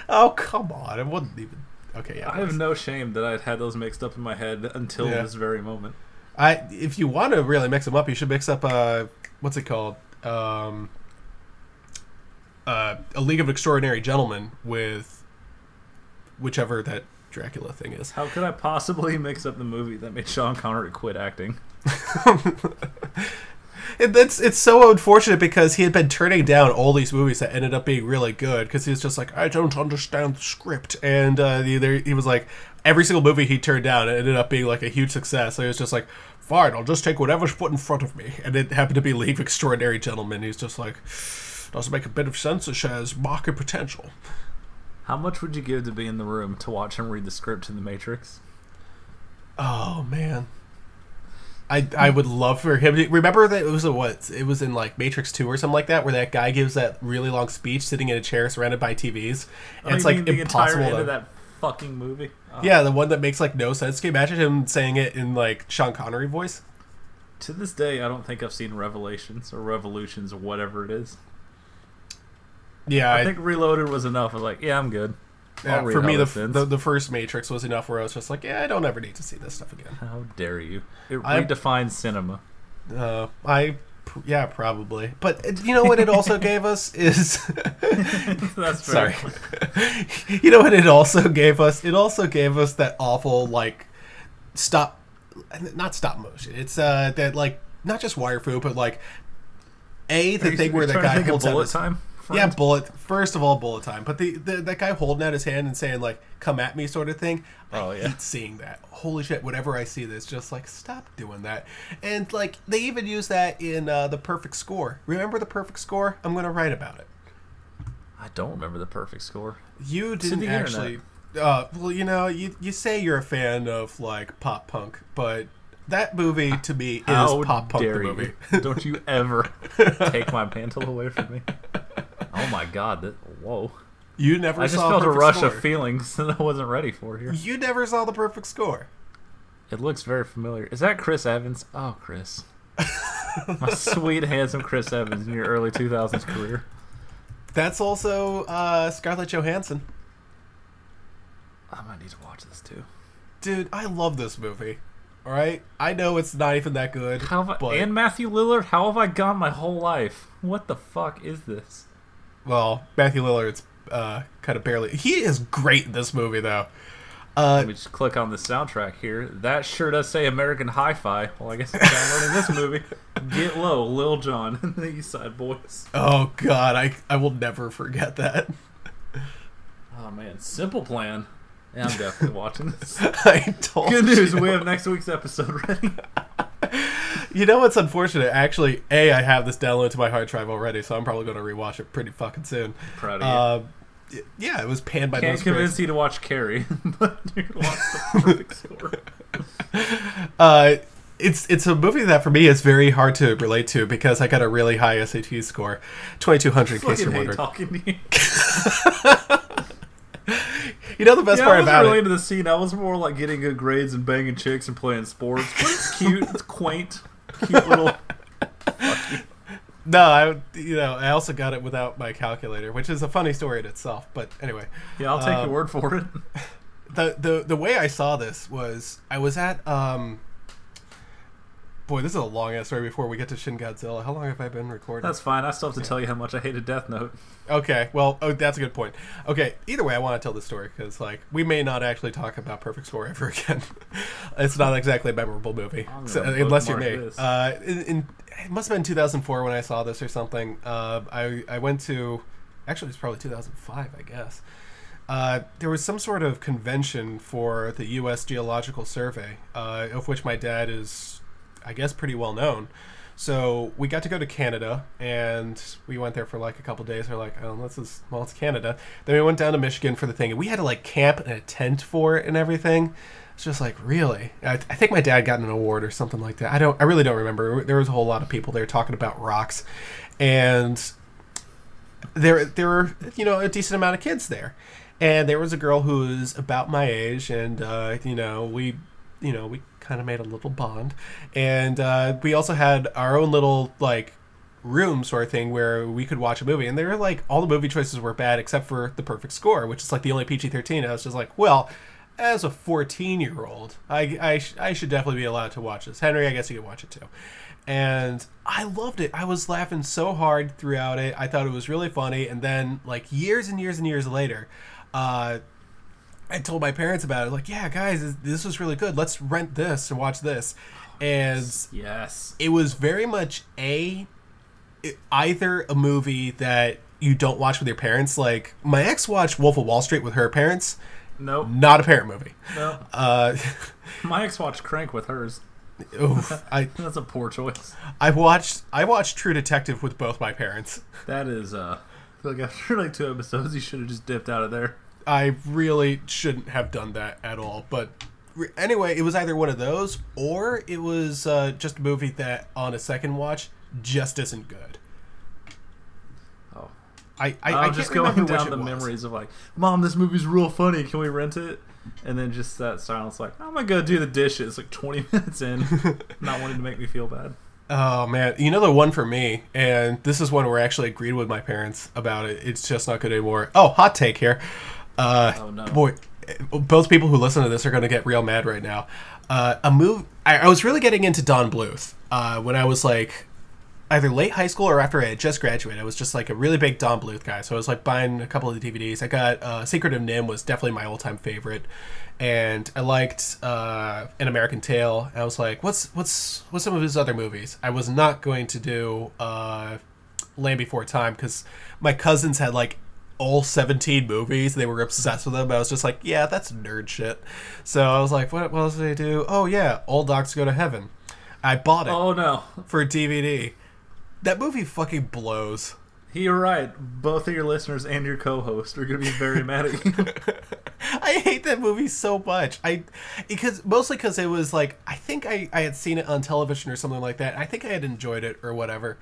Oh, come on. It wasn't even... Okay, yeah. I have no shame that I'd had those mixed up in my head until this very moment. If you want to really mix them up, you should mix up, what's it called? A League of Extraordinary Gentlemen with whichever that Dracula thing is. How could I possibly mix up the movie that made Sean Connery quit acting? It's so unfortunate because he had been turning down all these movies that ended up being really good because he was just like, I don't understand the script. And he was like, every single movie he turned down it ended up being like a huge success. So he was just like, fine, I'll just take whatever's put in front of me. And it happened to be League of Extraordinary Gentlemen. He's just like, doesn't make a bit of sense. It has market potential. How much would you give to be in the room to watch him read the script in The Matrix? Oh, man. I would love for him to... Remember that it was it was in like Matrix 2 or something like that, where that guy gives that really long speech sitting in a chair surrounded by TVs. And it's like the impossible entire end of that fucking movie. Oh. Yeah, the one that makes like no sense. Can you imagine him saying it in like Sean Connery voice? To this day, I don't think I've seen Revelations or Revolutions or whatever it is. Yeah, I think Reloaded was enough. I was like, yeah, I'm good. Yeah, for me, the first Matrix was enough where I was just like, yeah, I don't ever need to see this stuff again. How dare you? It redefines cinema. Yeah, probably. But you know what it also gave us is... That's sorry. You know what it also gave us? It also gave us that awful, like, not stop motion. It's that, like, not just wire food, but, like, the thing where the guy holds out his... time? Yeah, bullet time. But that guy holding out his hand and saying, like, come at me sort of thing, I hate seeing that. Holy shit, whenever I see this, just like, stop doing that. And, like, they even use that in The Perfect Score. Remember The Perfect Score? I'm going to write about it. I don't remember The Perfect Score. You didn't actually... well, you know, you say you're a fan of, like, pop punk, but... That movie, to me, is pop punk the movie. Don't you ever take my mantle away from me. Oh my god, whoa. You never saw The Perfect Score. I just felt a rush of feelings that I wasn't ready for here. You never saw The Perfect Score. It looks very familiar. Is that Chris Evans? Oh, Chris. My sweet, handsome Chris Evans in your early 2000s career. That's also Scarlett Johansson. I might need to watch this, too. Dude, I love this movie. All right, I know it's not even that good. And Matthew Lillard, how have I gone my whole life? What the fuck is this? Well, Matthew Lillard's kind of barely... He is great in this movie, though. Let me just click on the soundtrack here. That sure does say American Hi-Fi. Well, I guess I'm downloading this movie. Get Low, Lil Jon, and the East Side Boys. Oh, God, I will never forget that. Oh, man, Simple Plan. Yeah, I'm definitely watching this. I told you. Good news, we have next week's episode ready. You know what's unfortunate? Actually, I have this downloaded to my hard drive already, so I'm probably going to rewatch it pretty fucking soon. Proud of you. Yeah, it was panned by most critics. Can't convince you to watch Carrie, but you can watch The Perfect Score. It's a movie that, for me, is very hard to relate to because I got a really high SAT score. 2200, in case you're wondering. I fucking hate talking to you. You know the best part about it? I wasn't really into the scene. I was more like getting good grades and banging chicks and playing sports. But it's cute. It's quaint. Cute little... No, I also got it without my calculator, which is a funny story in itself. But anyway. Yeah, I'll take your word for it. The way I saw this was I was at... Boy, this is a long-ass story before we get to Shin Godzilla. How long have I been recording? That's fine. I still have to tell you how much I hated Death Note. Okay. Well, that's a good point. Okay. Either way, I want to tell this story because, like, we may not actually talk about Perfect Score ever again. It's not exactly a memorable movie, unless you're me. It must have been 2004 when I saw this or something. I went to... Actually, it's probably 2005, I guess. There was some sort of convention for the U.S. Geological Survey, of which my dad is... I guess pretty well known. So we got to go to Canada and we went there for like a couple days. We're like, oh, it's Canada. Then we went down to Michigan for the thing and we had to like camp in a tent for it and everything. It's just like, really? I think my dad got an award or something like that. I really don't remember. There was a whole lot of people there talking about rocks and there were, you know, a decent amount of kids there. And there was a girl who's about my age and, you know, we you know, we kind of made a little bond. And we also had our own little, like, room sort of thing where we could watch a movie, and they were like, all the movie choices were bad except for The Perfect Score, which is like the only PG-13. I was just like, well, as a 14-year-old, I should definitely be allowed to watch this. Henry, I guess you could watch it too. And I loved it. I was laughing so hard throughout it. I thought it was really funny. And then, like, years and years and years later, I told my parents about it. Like, yeah, guys, this was really good. Let's rent this and watch this. And yes, it was very much either a movie that you don't watch with your parents. Like, my ex watched Wolf of Wall Street with her parents. Nope. Not a parent movie. No. Nope. My ex watched Crank with hers. Oof, that's a poor choice. I watched True Detective with both my parents. That is, like, after like 2 episodes, you should have just dipped out of there. I really shouldn't have done that at all. But anyway, it was either one of those, or it was just a movie that on a second watch just isn't good. Oh, I'm just going down the memories of like, Mom, this movie's real funny. Can we rent it? And then just that silence, like, I'm gonna go do the dishes, like 20 minutes in, not wanting to make me feel bad. Oh man, you know the one for me, and this is one where I actually agreed with my parents about it. It's just not good anymore. Oh, hot take here. Oh no, boy, both people who listen to this are gonna get real mad right now. I was really getting into Don Bluth when I was like, either late high school or after I had just graduated. I was just like a really big Don Bluth guy, so I was like buying a couple of the DVDs. I got Secret of Nim was definitely my all-time favorite, and I liked An American Tale. And I was like, what's some of his other movies? I was not going to do Land Before Time because my cousins had like all 17 movies. They were obsessed with them. I was just like, yeah, that's nerd shit. So I was like, what else did I do? Oh yeah, All Dogs Go to Heaven. I bought it. Oh no, for DVD. That movie fucking blows. You're right. Both of your listeners and your co-host are going to be very mad at you. I hate that movie so much. Because it was like, I think I had seen it on television or something like that. I think I had enjoyed it or whatever.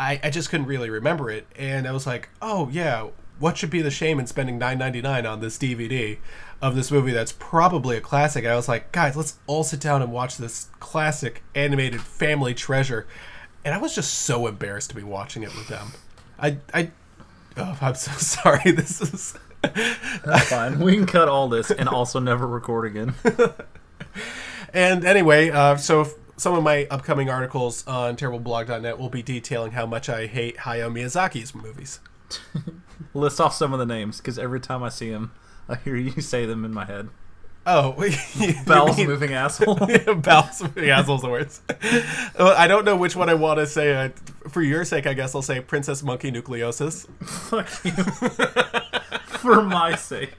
I just couldn't really remember it. And I was like, oh yeah, what should be the shame in spending $9.99 on this DVD of this movie that's probably a classic? I was like, guys, let's all sit down and watch this classic animated family treasure. And I was just so embarrassed to be watching it with them. I'm so sorry. This is... That's fine. We can cut all this and also never record again. And anyway, so some of my upcoming articles on terribleblog.net will be detailing how much I hate Hayao Miyazaki's movies. List off some of the names, because every time I see them, I hear you say them in my head. Oh, Bowels Moving Asshole. Bowels Moving Asshole's the words. I don't know which one I want to say. For your sake, I guess I'll say Princess Monkey Nucleosis. Fuck you. For my sake.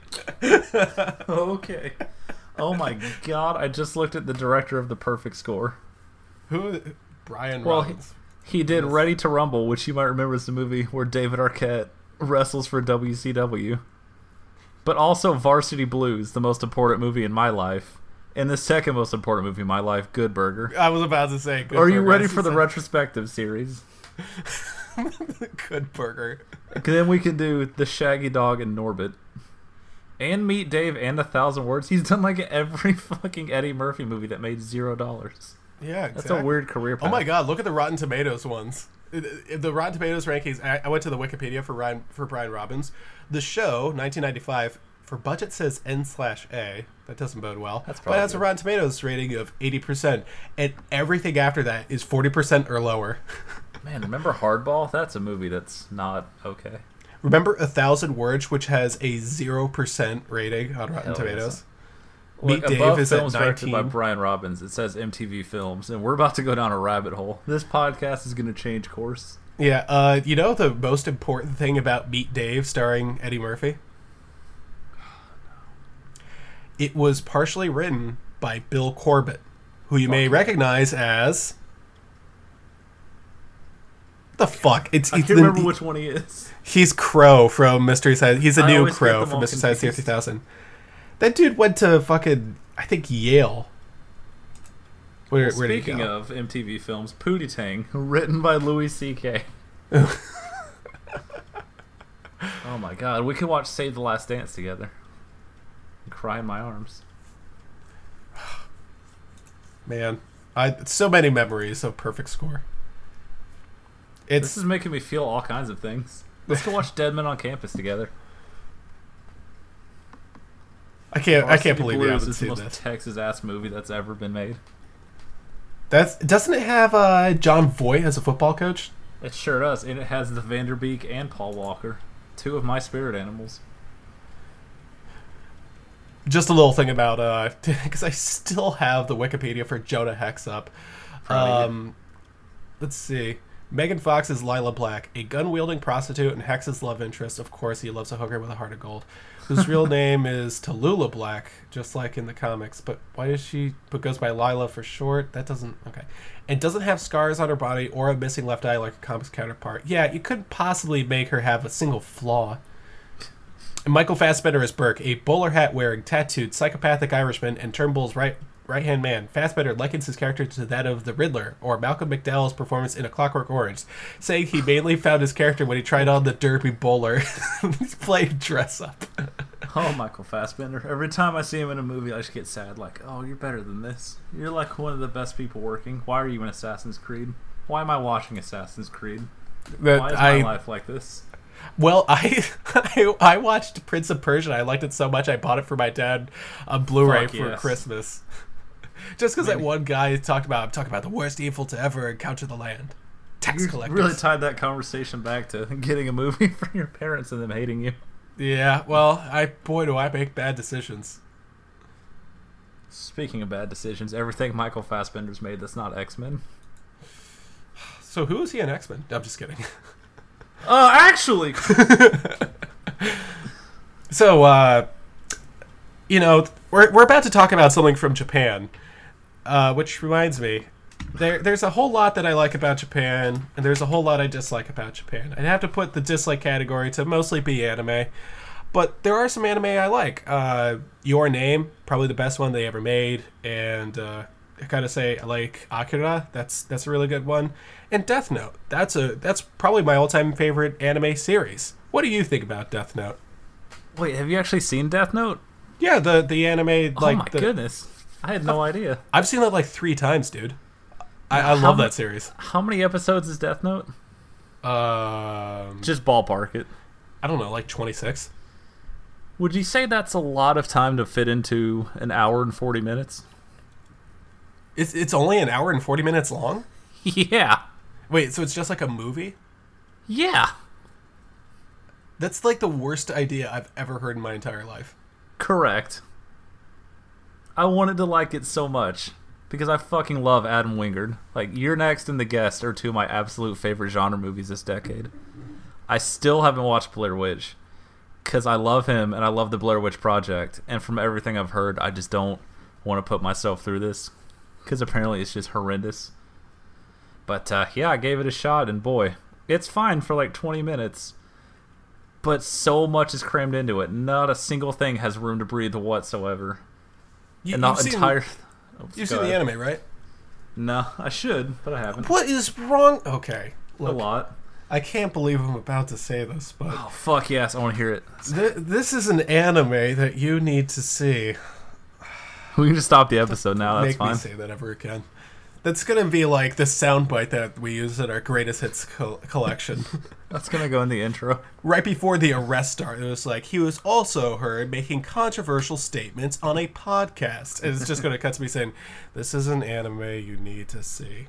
Okay. Oh my god, I just looked at the director of The Perfect Score. Who? Brian Robbins. He did Ready to Rumble, which you might remember is the movie where David Arquette wrestles for WCW. But also Varsity Blues, the most important movie in my life. And the second most important movie in my life, Good Burger. I was about to say Good Burger. Are you ready for the retrospective series? Good Burger. Then we can do The Shaggy Dog and Norbit. And Meet Dave and A Thousand Words. He's done like every fucking Eddie Murphy movie that made $0. Yeah, exactly. That's a weird career path. Oh my god, look at the Rotten Tomatoes ones. The Rotten Tomatoes rankings, I went to the Wikipedia for Brian Robbins. The Show, 1995, for budget says N/A. That doesn't bode well. But it has a Rotten Tomatoes rating of 80%. And everything after that is 40% or lower. Man, remember Hardball? That's a movie that's not okay. Remember A Thousand Words, which has a 0% rating on Rotten Tomatoes? Meet Dave is at 19. Directed by Brian Robbins. It says MTV Films, and we're about to go down a rabbit hole. This podcast is going to change course. Yeah, you know the most important thing about Meet Dave starring Eddie Murphy? It was partially written by Bill Corbett, who you may recognize as... The fuck? I can't remember which one he is. He's Crow from Mystery Science. He's a new Crow from Mystery Science Theater 3000. That dude went to fucking, I think, Yale. Where did he go? Speaking of MTV Films, Pootie Tang, written by Louis C.K. Oh my god, we could watch Save the Last Dance together. And cry in my arms. man. So many memories of Perfect Score. This is making me feel all kinds of things. Let's go watch Dead Men on Campus together. I can't believe you haven't seen this. This is the most Texas-ass movie that's ever been made. Doesn't it have John Voight as a football coach? It sure does, and it has the Vanderbeek and Paul Walker, two of my spirit animals. Just a little thing about because I still have the Wikipedia for Jonah Hex up. Let's see. Megan Fox is Lila Black, a gun-wielding prostitute and Hex's love interest. Of course, he loves a hooker with a heart of gold, whose real name is Tallulah Black, just like in the comics. But why does she? But goes by Lila for short. That doesn't okay, and doesn't have scars on her body or a missing left eye like her comics counterpart. Yeah, you couldn't possibly make her have a single flaw. And Michael Fassbender is Burke, a bowler hat wearing, tattooed, psychopathic Irishman, and Turnbull's right-hand man. Fassbender likens his character to that of the Riddler, or Malcolm McDowell's performance in A Clockwork Orange, saying he mainly found his character when he tried on the derby bowler. He's playing dress-up. Oh, Michael Fassbender. Every time I see him in a movie, I just get sad, like, oh, you're better than this. You're like one of the best people working. Why are you in Assassin's Creed? Why am I watching Assassin's Creed? Why is my life like this? Well, I watched Prince of Persia. I liked it so much I bought it for my dad on Blu-ray for Christmas. Just because that one guy talked about, I'm talking about the worst evil to ever encounter the land. Tax collectors. You really tied that conversation back to getting a movie from your parents and them hating you. Yeah, well, boy do I make bad decisions. Speaking of bad decisions, everything Michael Fassbender's made that's not X-Men. So who is he in X-Men? I'm just kidding. Actually. So, we're about to talk about something from Japan, which reminds me, there's a whole lot that I like about Japan, and there's a whole lot I dislike about Japan. I'd have to put the dislike category to mostly be anime, but there are some anime I like. Your Name, probably the best one they ever made, and I gotta say, I like Akira. That's a really good one. And Death Note. That's probably my all-time favorite anime series. What do you think about Death Note? Wait, have you actually seen Death Note? Yeah, the anime. Oh my goodness, I had no idea. I've seen that like 3 times, dude. I love that series. How many episodes is Death Note? Just ballpark it. I don't know, like 26. Would you say that's a lot of time to fit into an hour and 40 minutes? It's only an hour and 40 minutes long? Yeah. Wait, so it's just like a movie? Yeah. That's like the worst idea I've ever heard in my entire life. Correct. I wanted to like it so much because I fucking love Adam Wingard. Like, You're Next and The Guest are 2 of my absolute favorite genre movies this decade. I still haven't watched Blair Witch because I love him and I love the Blair Witch Project. And from everything I've heard, I just don't want to put myself through this. Because apparently it's just horrendous. But yeah, I gave it a shot, and boy, it's fine for like 20 minutes. But so much is crammed into it. Not a single thing has room to breathe whatsoever. You've seen the anime, right? No, I should, but I haven't. What is wrong? Okay. Look, a lot. I can't believe I'm about to say this, but... Oh, fuck yes, I want to hear it. This is an anime that you need to see. We can just stop the episode now, that's fine. Make me say that ever again. That's going to be like the soundbite that we use in our greatest hits collection. That's going to go in the intro. Right before the arrest start, it was like, he was also heard making controversial statements on a podcast. And it's just going to cut to me saying, this is an anime you need to see.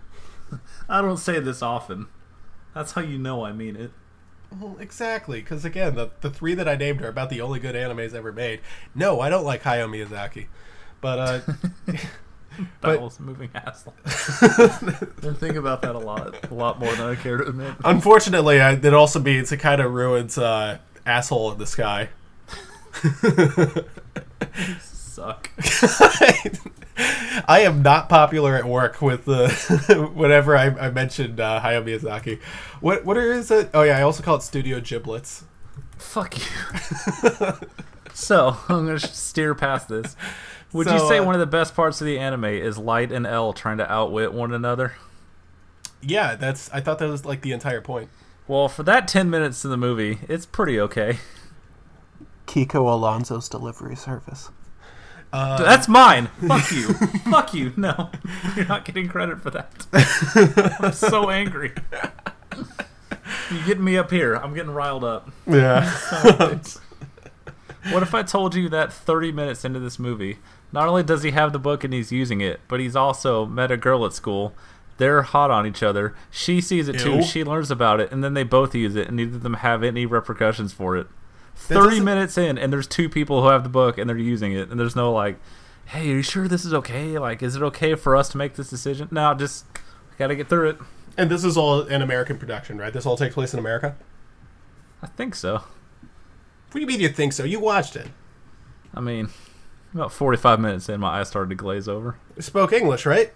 I don't say this often. That's how you know I mean it. Well, exactly, because again, the 3 that I named are about the only good animes ever made. No, I don't like Hayao Miyazaki. But, that was a moving hassle. I think about that a lot more than I care to admit. Unfortunately, it also means it kind of ruins Asshole in the Sky. You suck. I am not popular at work with whenever I mentioned Hayao Miyazaki. What is it? Oh, yeah, I also call it Studio Giblets. Fuck you. So, I'm going to steer past this. Would you say one of the best parts of the anime is Light and L trying to outwit one another? Yeah, I thought that was like the entire point. Well, for that 10 minutes of the movie, it's pretty okay. Kiko Alonso's delivery service. That's mine. Fuck you. Fuck you. No, you're not getting credit for that. I'm so angry. You're getting me up here. I'm getting riled up. Yeah. What if I told you that 30 minutes into this movie, not only does he have the book and he's using it, but he's also met a girl at school. They're hot on each other. She sees it too. She learns about it, and then they both use it, and neither of them have any repercussions for it. 30 minutes in, and there's two people who have the book, and they're using it, and there's no like, hey, are you sure this is okay? Like, is it okay for us to make this decision? No, just gotta get through it. And this is all an American production, right? This all takes place in America? I think so. What do you mean you think so? You watched it. I mean, about 45 minutes in, my eyes started to glaze over. You spoke English, right?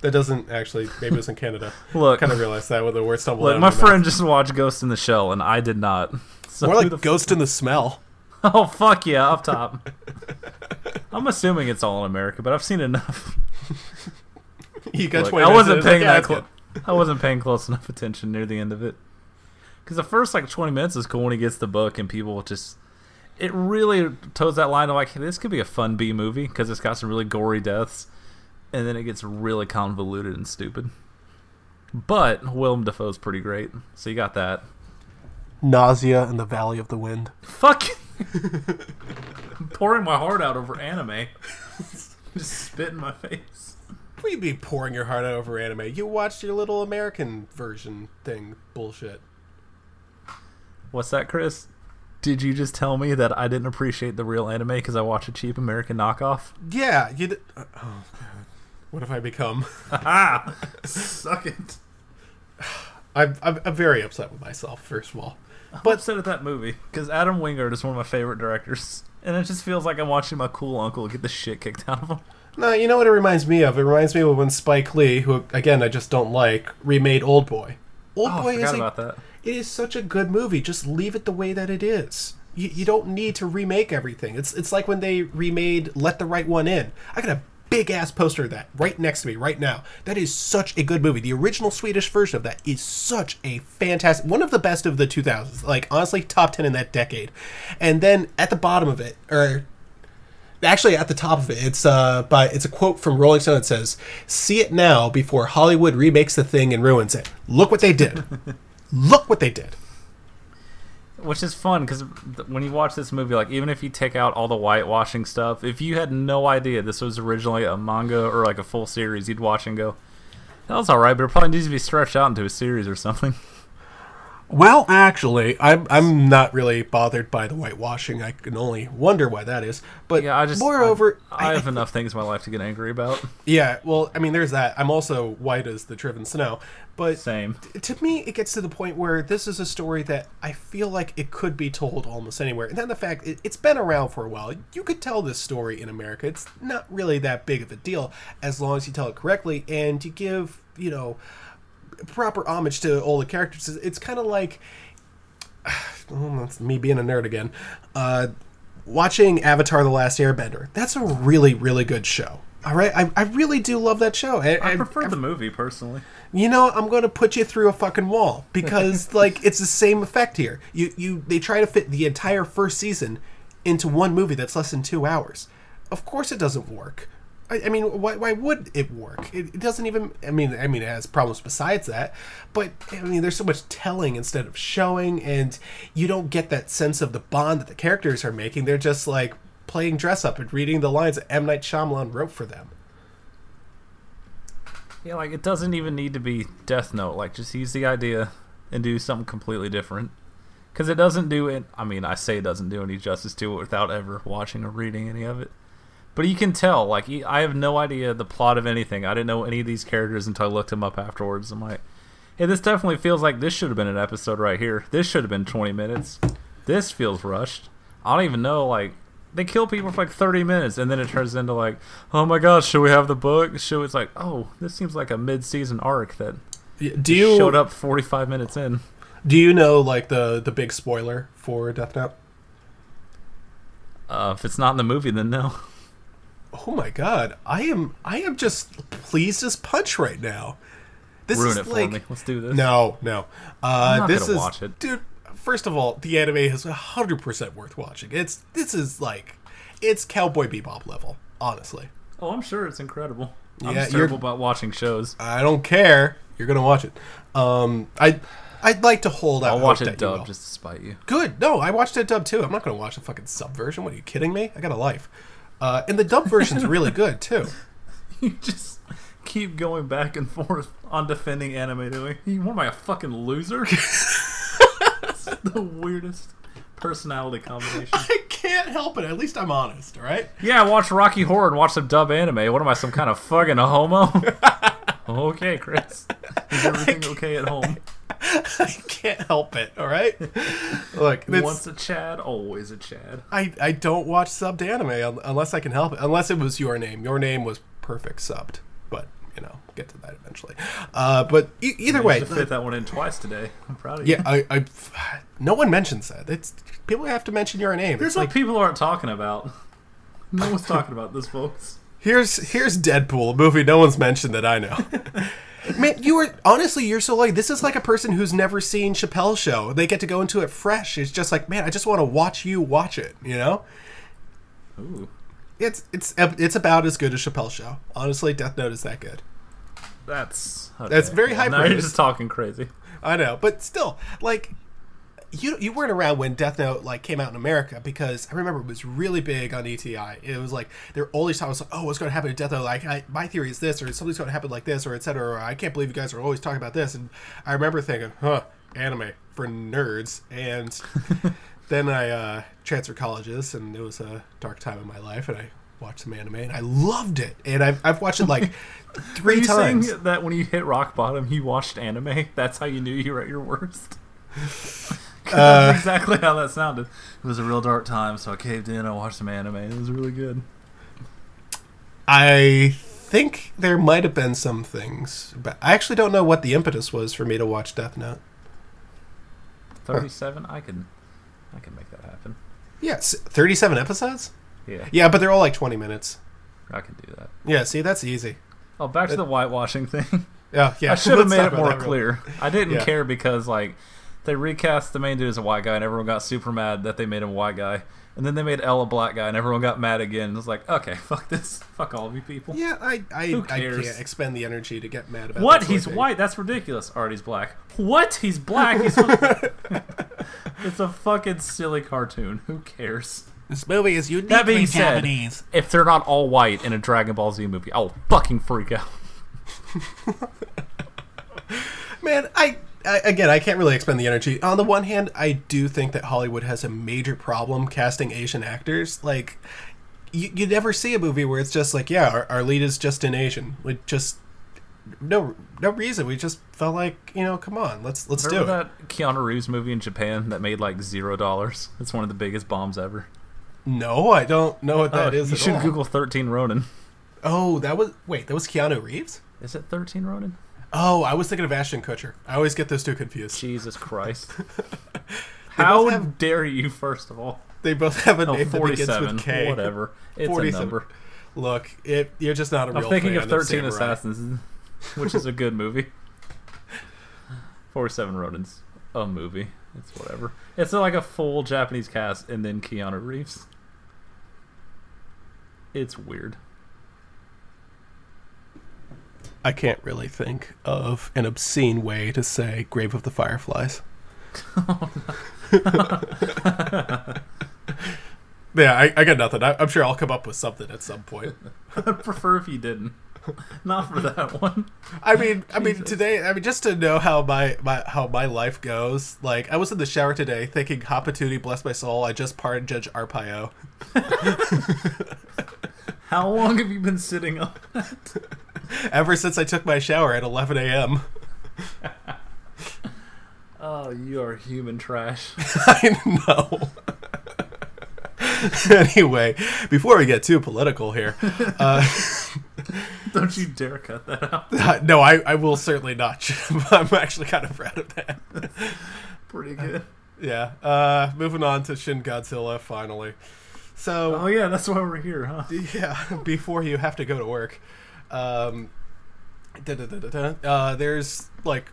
That doesn't actually, maybe it was in Canada. Look. I kind of realized that with the word stumble. Look, my friend just watched Ghost in the Shell, and I did not. So more like Ghost in the Smell. Oh, fuck yeah, up top. I'm assuming it's all in America, but I've seen enough. You got look, I wasn't paying close enough attention near the end of it. Because the first, 20 minutes is cool when he gets the book and people just... It really toes that line of, hey, this could be a fun B movie because it's got some really gory deaths. And then it gets really convoluted and stupid. But Willem Dafoe's pretty great. So you got that. Nausea in the Valley of the Wind. Fuck! I'm pouring my heart out over anime. Just spit in my face. We'd be pouring your heart out over anime. You watched your little American version thing bullshit. What's that, Chris? Did you just tell me that I didn't appreciate the real anime because I watch a cheap American knockoff? Yeah, you did. Oh, God. What have I become? Suck it. I'm very upset with myself, first of all. I'm upset at that movie because Adam Wingard is one of my favorite directors. And it just feels like I'm watching my cool uncle get the shit kicked out of him. No, you know what it reminds me of? It reminds me of when Spike Lee, who, again, I just don't like, remade Old Boy. Old Boy is about that. It is such a good movie. Just leave it the way that it is. You don't need to remake everything. It's like when they remade Let the Right One In. I got a big-ass poster of that right next to me right now. That is such a good movie. The original Swedish version of that is such a fantastic... One of the best of the 2000s. Honestly, top 10 in that decade. And then at the bottom of it... or. Actually, at the top of it, it's a quote from Rolling Stone that says, "See it now before Hollywood remakes the thing and ruins it. Look what they did." Look what they did. Which is fun, because when you watch this movie, even if you take out all the whitewashing stuff, if you had no idea this was originally a manga or a full series, you'd watch and go, that was all right, but it probably needs to be stretched out into a series or something. Well, actually, I'm not really bothered by the whitewashing. I can only wonder why that is. But yeah, I have enough things in my life to get angry about. Yeah, well, there's that. I'm also white as the driven snow. But same. To me, it gets to the point where this is a story that I feel like it could be told almost anywhere. And then the fact it's been around for a while. You could tell this story in America. It's not really that big of a deal as long as you tell it correctly and you give, proper homage to all the characters. It's kind of like that's me being a nerd again, watching Avatar The Last Airbender. That's a really, really good show. Alright, I really do love that show. I prefer the movie personally. I'm going to put you through a fucking wall because it's the same effect here. They try to fit the entire first season into one movie that's less than 2 hours. Of course it doesn't work. Why would it work? It doesn't even... it has problems besides that, but, there's so much telling instead of showing, and you don't get that sense of the bond that the characters are making. They're just, playing dress-up and reading the lines that M. Night Shyamalan wrote for them. Yeah, it doesn't even need to be Death Note. Just use the idea and do something completely different. Because it doesn't do it... I say it doesn't do any justice to it without ever watching or reading any of it. But you can tell, I have no idea the plot of anything. I didn't know any of these characters until I looked them up afterwards. I'm like, hey, this definitely feels like this should have been an episode right here. This should have been 20 minutes. This feels rushed. I don't even know, they kill people for 30 minutes, and then it turns into oh my gosh, should we have the book? So it's this seems like a mid-season arc that showed up 45 minutes in. Do you know, the big spoiler for Death Note? If it's not in the movie, then no. Oh my God! I am just pleased as punch right now. This ruin is it for me. Let's do this. No. I'm not gonna watch it, dude. First of all, the anime is 100% worth watching. This is It's Cowboy Bebop level, honestly. Oh, I'm sure it's incredible. I'm terrible about watching shows. I don't care. You're going to watch it. I'd like to hold out. I'll watch it dubbed just to spite you. Good. No, I watched it dubbed too. I'm not going to watch the fucking sub version. What, are you kidding me? I got a life. And the dub version's really good too. You just keep going back and forth on defending anime, doing. What am I, a fucking loser? It's the weirdest personality combination. I can't help it. At least I'm honest, right? Yeah, I watch Rocky Horror and watch some dub anime. What am I, some kind of fucking homo? Okay, Chris. Is everything okay at home? I can't help it, all right? Look, once a Chad, always a Chad. I don't watch subbed anime unless I can help it. Unless it was Your Name. Your Name was perfect subbed, but, you know, get to that eventually. But either way. You fit that one in twice today. I'm proud of you. Yeah, I no one mentions that. People have to mention Your Name. Here's what people aren't talking about. No one's talking about this, folks. Here's Deadpool, a movie no one's mentioned that I know. Man, you're so lucky. This is like a person who's never seen Chappelle's Show. They get to go into it fresh. It's just like, man, I just want to watch you watch it, you know? Ooh. It's about as good as Chappelle's Show. Honestly, Death Note is that good. That's very high praise. Now you're just talking crazy. I know, but still, like, you weren't around when Death Note came out in America, because I remember it was really big on ETI. It was like they're always talking about, oh, what's going to happen to Death Note? Like, my theory is this, or something's going to happen like this, or etc. Or I can't believe you guys are always talking about this. And I remember thinking, anime for nerds. And then I transferred colleges, and it was a dark time in my life, and I watched some anime, and I loved it. And I've watched it like 3 times. Saying that when you hit rock bottom, you watched anime. That's how you knew you were at your worst. That's exactly how that sounded. It was a real dark time, so I caved in. I watched some anime. It was really good. I think there might have been some things, but I actually don't know what the impetus was for me to watch Death Note. 37? Huh. I can make that happen. Yes, 37 episodes? Yeah, but they're all like 20 minutes. I can do that. Yeah, see, that's easy. Oh, back to the whitewashing thing. Yeah. I should have made it more clear. Really. I didn't care because, like, they recast the main dude as a white guy, and everyone got super mad that they made him a white guy. And then they made Elle a black guy, and everyone got mad again. It was like, okay, fuck this. Fuck all of you people. Yeah, I can't expend the energy to get mad about what? He's white? That's ridiculous. Alright, he's black. What? He's black? He's It's a fucking silly cartoon. Who cares? This movie is uniquely Japanese. That being said, if they're not all white in a Dragon Ball Z movie, I'll fucking freak out. Man, I can't really expend the energy. On the one hand, I do think that Hollywood has a major problem casting Asian actors. Like, you never see a movie where it's just like, yeah, our lead is just an Asian. We just no reason. We just felt like, you know, come on, let's do it. Remember that Keanu Reeves movie in Japan that made like $0? It's one of the biggest bombs ever. No, I don't know what that is. You should Google 13 Ronin. Oh, that was Keanu Reeves? Is it 13 Ronin? Oh, I was thinking of Ashton Kutcher. I always get those two confused. Jesus Christ. How dare you, first of all? They both have a name that begins with K. Whatever. It's 47. A number. Look, you're just not a real fan. I'm thinking of 13 Assassins, which is a good movie. 47 Ronin's a movie. It's whatever. It's like a full Japanese cast and then Keanu Reeves. It's weird. I can't really think of an obscene way to say Grave of the Fireflies. Yeah, I got nothing. I'm sure I'll come up with something at some point. I'd prefer if you didn't. Not for that one. I mean today, just to know how my life goes, like, I was in the shower today thinking, Hapatootie, bless my soul, I just pardoned Judge Arpaio. How long have you been sitting on that? Ever since I took my shower at 11 a.m. Oh, you are human trash. I know. Anyway, before we get too political here... Don't you dare cut that out. No, I will certainly not. I'm actually kind of proud of that. Pretty good. Yeah. Moving on to Shin Godzilla, finally. So. Oh, yeah, that's why we're here, huh? Yeah, before you have to go to work. There's like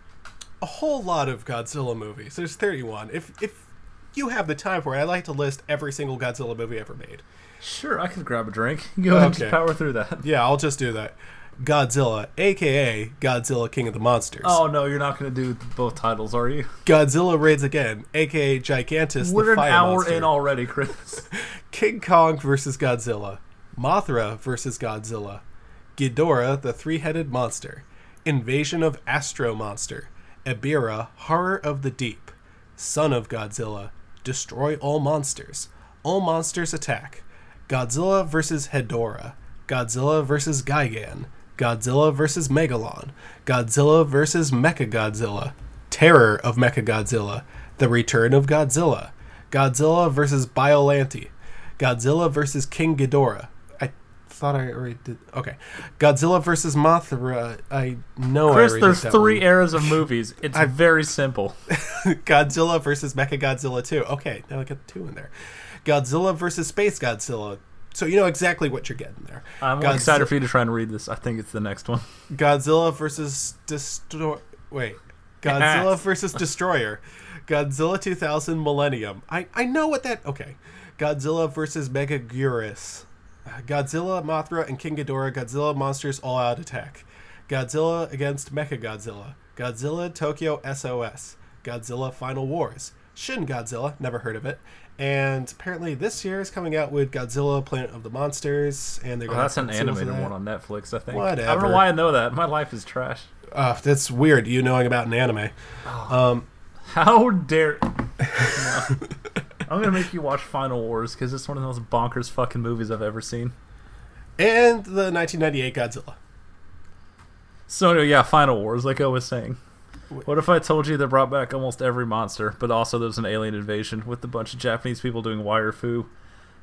a whole lot of Godzilla movies. There's 31. If you have the time for it, I'd like to list every single Godzilla movie ever made. Sure, I could grab a drink. Go ahead and just power through that. Yeah, I'll just do that. Godzilla, a.k.a. Godzilla King of the Monsters. Oh, no, you're not going to do both titles, are you? Godzilla Raids Again, a.k.a. Gigantus, the Fire Monster. We're an hour in already, Chris. King Kong versus Godzilla. Mothra versus Godzilla. Ghidorah, the Three-Headed Monster. Invasion of Astro Monster. Ebirah, Horror of the Deep. Son of Godzilla. Destroy All Monsters. All Monsters Attack. Godzilla vs. Hedorah. Godzilla vs. Gigan. Godzilla vs. Megalon. Godzilla vs. Mechagodzilla. Terror of Mechagodzilla. The Return of Godzilla. Godzilla vs. Biollante. Godzilla vs. King Ghidorah. I thought I already did. Okay. Godzilla vs. Mothra. I know Chris, I already did that. Chris, there's three eras of movies. It's very simple. Godzilla vs. Mechagodzilla 2. Okay, now I got two in there. Godzilla vs. Space Godzilla. So you know exactly what you're getting there. I'm excited for you to try and read this. I think it's the next one. Godzilla vs. Godzilla vs. Destroyer. Godzilla 2000 Millennium. I know what that... Okay. Godzilla vs. Megaguirus. Godzilla, Mothra, and King Ghidorah. Godzilla Monsters All Out Attack. Godzilla against Mechagodzilla. Godzilla Tokyo SOS. Godzilla Final Wars. Shin Godzilla. Never heard of it. And apparently this year is coming out with Godzilla, Planet of the Monsters. And they're that's an animated one on Netflix, I think. Whatever. I don't know why I know that. My life is trash. That's weird, you knowing about an anime. How dare... No. I'm going to make you watch Final Wars, because it's one of the most bonkers fucking movies I've ever seen. And the 1998 Godzilla. So, yeah, Final Wars, like I was saying. What if I told you they brought back almost every monster, but also there's an alien invasion with a bunch of Japanese people doing wire fu,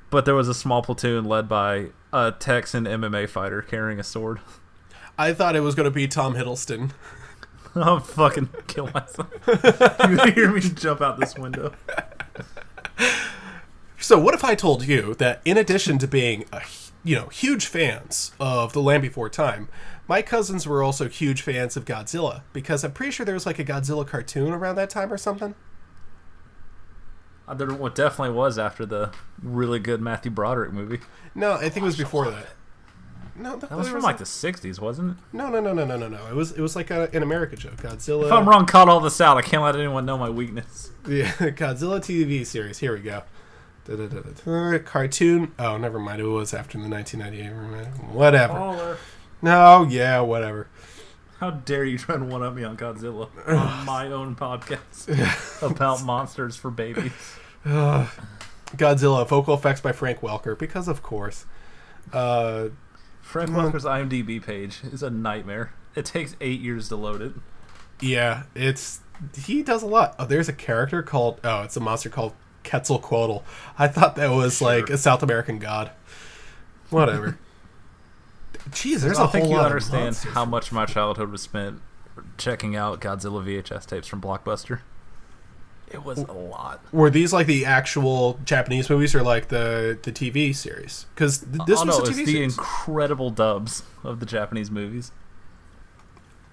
but there was a small platoon led by a Texan MMA fighter carrying a sword? I thought it was going to be Tom Hiddleston. I'll fucking kill myself. You hear me jump out this window. So what if I told you that in addition to being huge fans of The Land Before Time, my cousins were also huge fans of Godzilla, because I'm pretty sure there was like a Godzilla cartoon around that time or something. There definitely was after the really good Matthew Broderick movie. No, I think it was before that. No, that was from like the 60s, wasn't it? No. It was like an American joke. Godzilla. If I'm wrong, cut all this out. I can't let anyone know my weakness. Yeah, Godzilla TV series. Here we go. Cartoon. Oh, never mind. It was after the 1998. Whatever. No, yeah, whatever. How dare you try and one-up me on Godzilla on my own podcast about monsters for babies. Godzilla, vocal effects by Frank Welker, because of course. Frank Welker's IMDb page is a nightmare. It takes 8 years to load it. Yeah, he does a lot. Oh, there's a character called... Oh, it's a monster called Quetzalcoatl. I thought that was like a South American god. Whatever. Jeez, there's a whole lot of monsters. I think you understand how much my childhood was spent checking out Godzilla VHS tapes from Blockbuster. It was a lot. Were these like the actual Japanese movies or like the TV series? Because this was a TV series. The incredible dubs of the Japanese movies.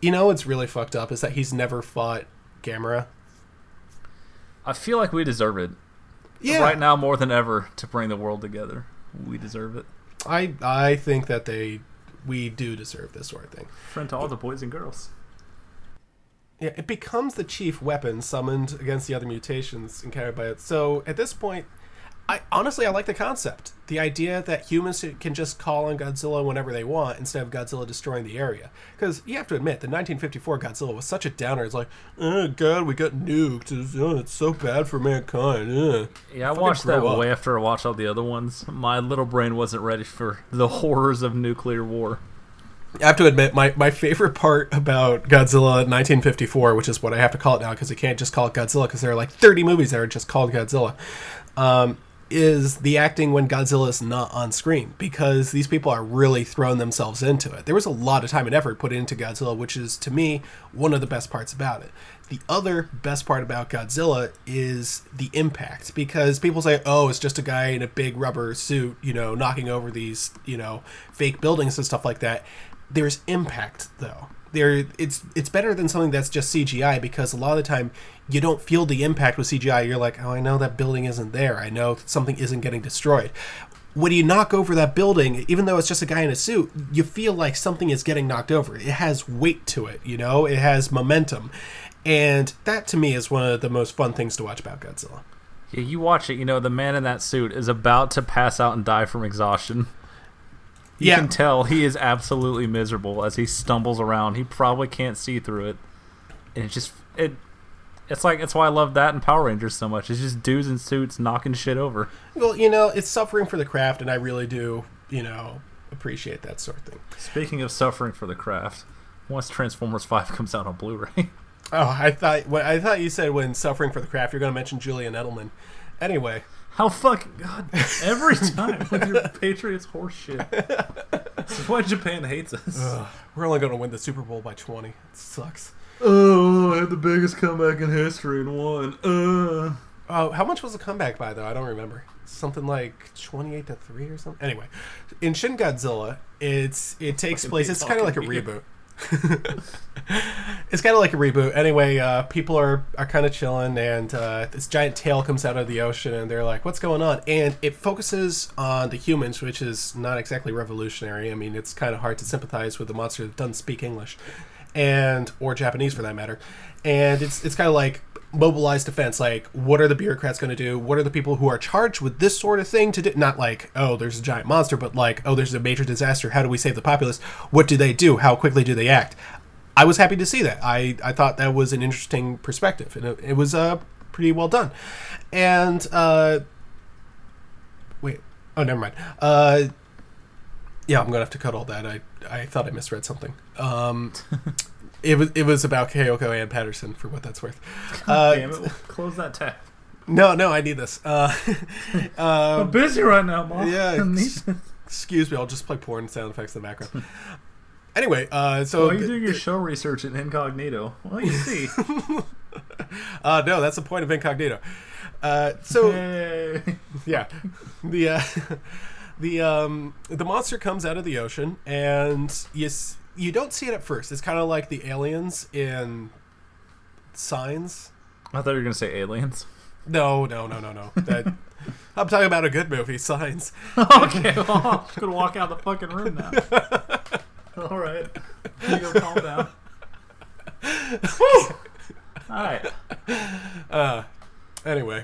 You know what's really fucked up is that he's never fought Gamera. I feel like we deserve it. Yeah. Right now more than ever to bring the world together. We deserve it. I think that we do deserve this sort of thing. Friend to all the boys and girls. Yeah, it becomes the chief weapon summoned against the other mutations encountered by it. So at this point, I honestly like the concept. The idea that humans can just call on Godzilla whenever they want instead of Godzilla destroying the area. Because you have to admit, the 1954 Godzilla was such a downer. It's like, oh God, we got nuked. It's so bad for mankind. Yeah, I watched that way after I watched all the other ones. My little brain wasn't ready for the horrors of nuclear war. I have to admit, my favorite part about Godzilla 1954, which is what I have to call it now because I can't just call it Godzilla because there are like 30 movies that are just called Godzilla, is the acting when Godzilla is not on screen, because these people are really throwing themselves into it. There was a lot of time and effort put into Godzilla, which is, to me, one of the best parts about it. The other best part about Godzilla is the impact, because people say, oh, it's just a guy in a big rubber suit, knocking over these, fake buildings and stuff like that. There's impact, though. there it's better than something that's just CGI, because a lot of the time you don't feel the impact with CGI. You're like, oh, I know that building isn't there. I know something isn't getting destroyed. When you knock over that building, even though it's just a guy in a suit, you feel like something is getting knocked over. It has weight to it, you know? It has momentum. And that, to me, is one of the most fun things to watch about Godzilla. Yeah, you watch it, you know, the man in that suit is about to pass out and die from exhaustion. You can tell he is absolutely miserable as he stumbles around. He probably can't see through it. And it's just... It's like, that's why I love that and Power Rangers so much. It's just dudes in suits knocking shit over. Well, you know, it's suffering for the craft, and I really do, you know, appreciate that sort of thing. Speaking of suffering for the craft, once Transformers 5 comes out on Blu-ray. Oh, I thought you said when suffering for the craft, you're going to mention Julian Edelman. Anyway. How fucking... God, every time with your Patriots horse shit. This is why Japan hates us. Ugh, we're only going to win the Super Bowl by 20. It sucks. Oh, I had the biggest comeback in history and won. Oh, how much was the comeback by, though? I don't remember. Something like 28-3 or something. Anyway, in Shin Godzilla, it takes place. It's kind of like a reboot. It's kind of like a reboot. Anyway, people are kind of chilling, and this giant tail comes out of the ocean, and they're like, what's going on? And it focuses on the humans, which is not exactly revolutionary. I mean, it's kind of hard to sympathize with a monster that doesn't speak English. And or Japanese for that matter. And it's kind of like mobilized defense. Like, what are the bureaucrats going to do? What are the people who are charged with this sort of thing to do? Not like, oh, there's a giant monster, but like, oh, there's a major disaster. How do we save the populace? What do they do? How quickly do they act? I was happy to see that. I thought that was an interesting perspective, and it was pretty well done. And yeah, I'm going to have to cut all that. I thought I misread something. It was about Kayoko Ann Patterson, for what that's worth. Damn it, we'll close that tab. No, I need this. I'm busy right now, Mom. Yeah, excuse me, I'll just play porn sound effects in the background. Anyway, so... Well, you do your show research in incognito. Well, you see. No, that's the point of incognito. Hey. Yeah. The monster comes out of the ocean, and you don't see it at first. It's kind of like the aliens in Signs. I thought you were going to say Aliens. No. I'm talking about a good movie, Signs. Okay, well, I'm just going to walk out of the fucking room now. All right. You go calm down. All right. Anyway.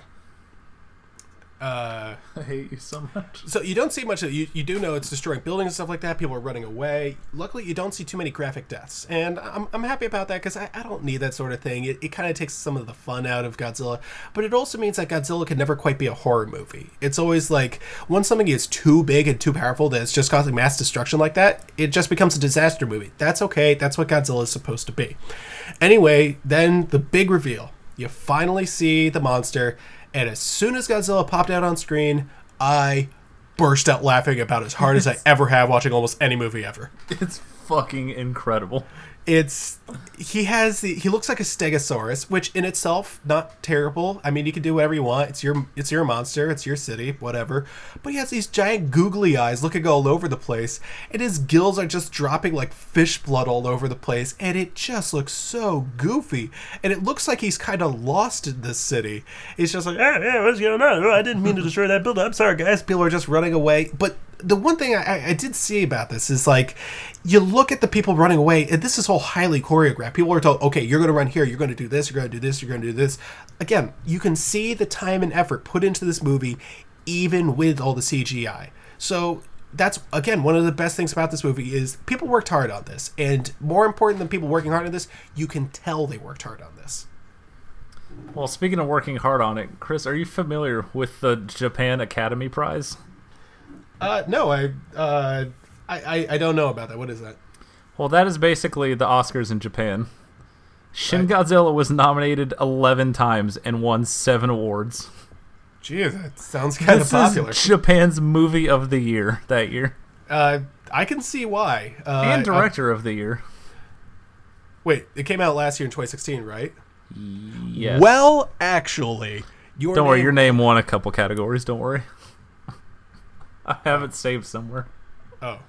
I hate you so much. So you don't see much of it. You do know it's destroying buildings and stuff like that. People are running away. Luckily, you don't see too many graphic deaths, and I'm happy about that, because I don't need that sort of thing. It kind of takes some of the fun out of Godzilla, but it also means that Godzilla can never quite be a horror movie. It's always like, once something is too big and too powerful that it's just causing mass destruction like that, it just becomes a disaster movie. That's okay. That's what Godzilla is supposed to be. Anyway, then the big reveal. You finally see the monster. And as soon as Godzilla popped out on screen, I burst out laughing about as hard as I ever have watching almost any movie ever. It's fucking incredible. He looks like a stegosaurus, which in itself, not terrible. I mean, you can do whatever you want. It's your monster. It's your city, whatever. But he has these giant googly eyes looking all over the place, and his gills are just dropping like fish blood all over the place, and it just looks so goofy. And it looks like he's kind of lost in this city. He's just like, what's going on? Oh, I didn't mean to destroy that building. I'm sorry, guys. People are just running away. But the one thing I did see about this is, like, you look at the people running away, and this is all highly choreographed. People are told, okay, you're going to run here, you're going to do this, you're going to do this, you're going to do this. Again, you can see the time and effort put into this movie, even with all the CGI. So that's, again, one of the best things about this movie is people worked hard on this. And more important than people working hard on this, you can tell they worked hard on this. Well, speaking of working hard on it, Chris, are you familiar with the Japan Academy Prize? No, I don't know about that. What is that? Well, that is basically the Oscars in Japan. Shin Godzilla was nominated 11 times and won 7 awards. Jeez, that sounds kind of popular. This is Japan's movie of the year that year. I can see why. And director of the year. Wait, it came out last year in 2016, right? Yes. Well, actually, don't worry, your name won a couple categories. Don't worry. I have it saved somewhere. Oh.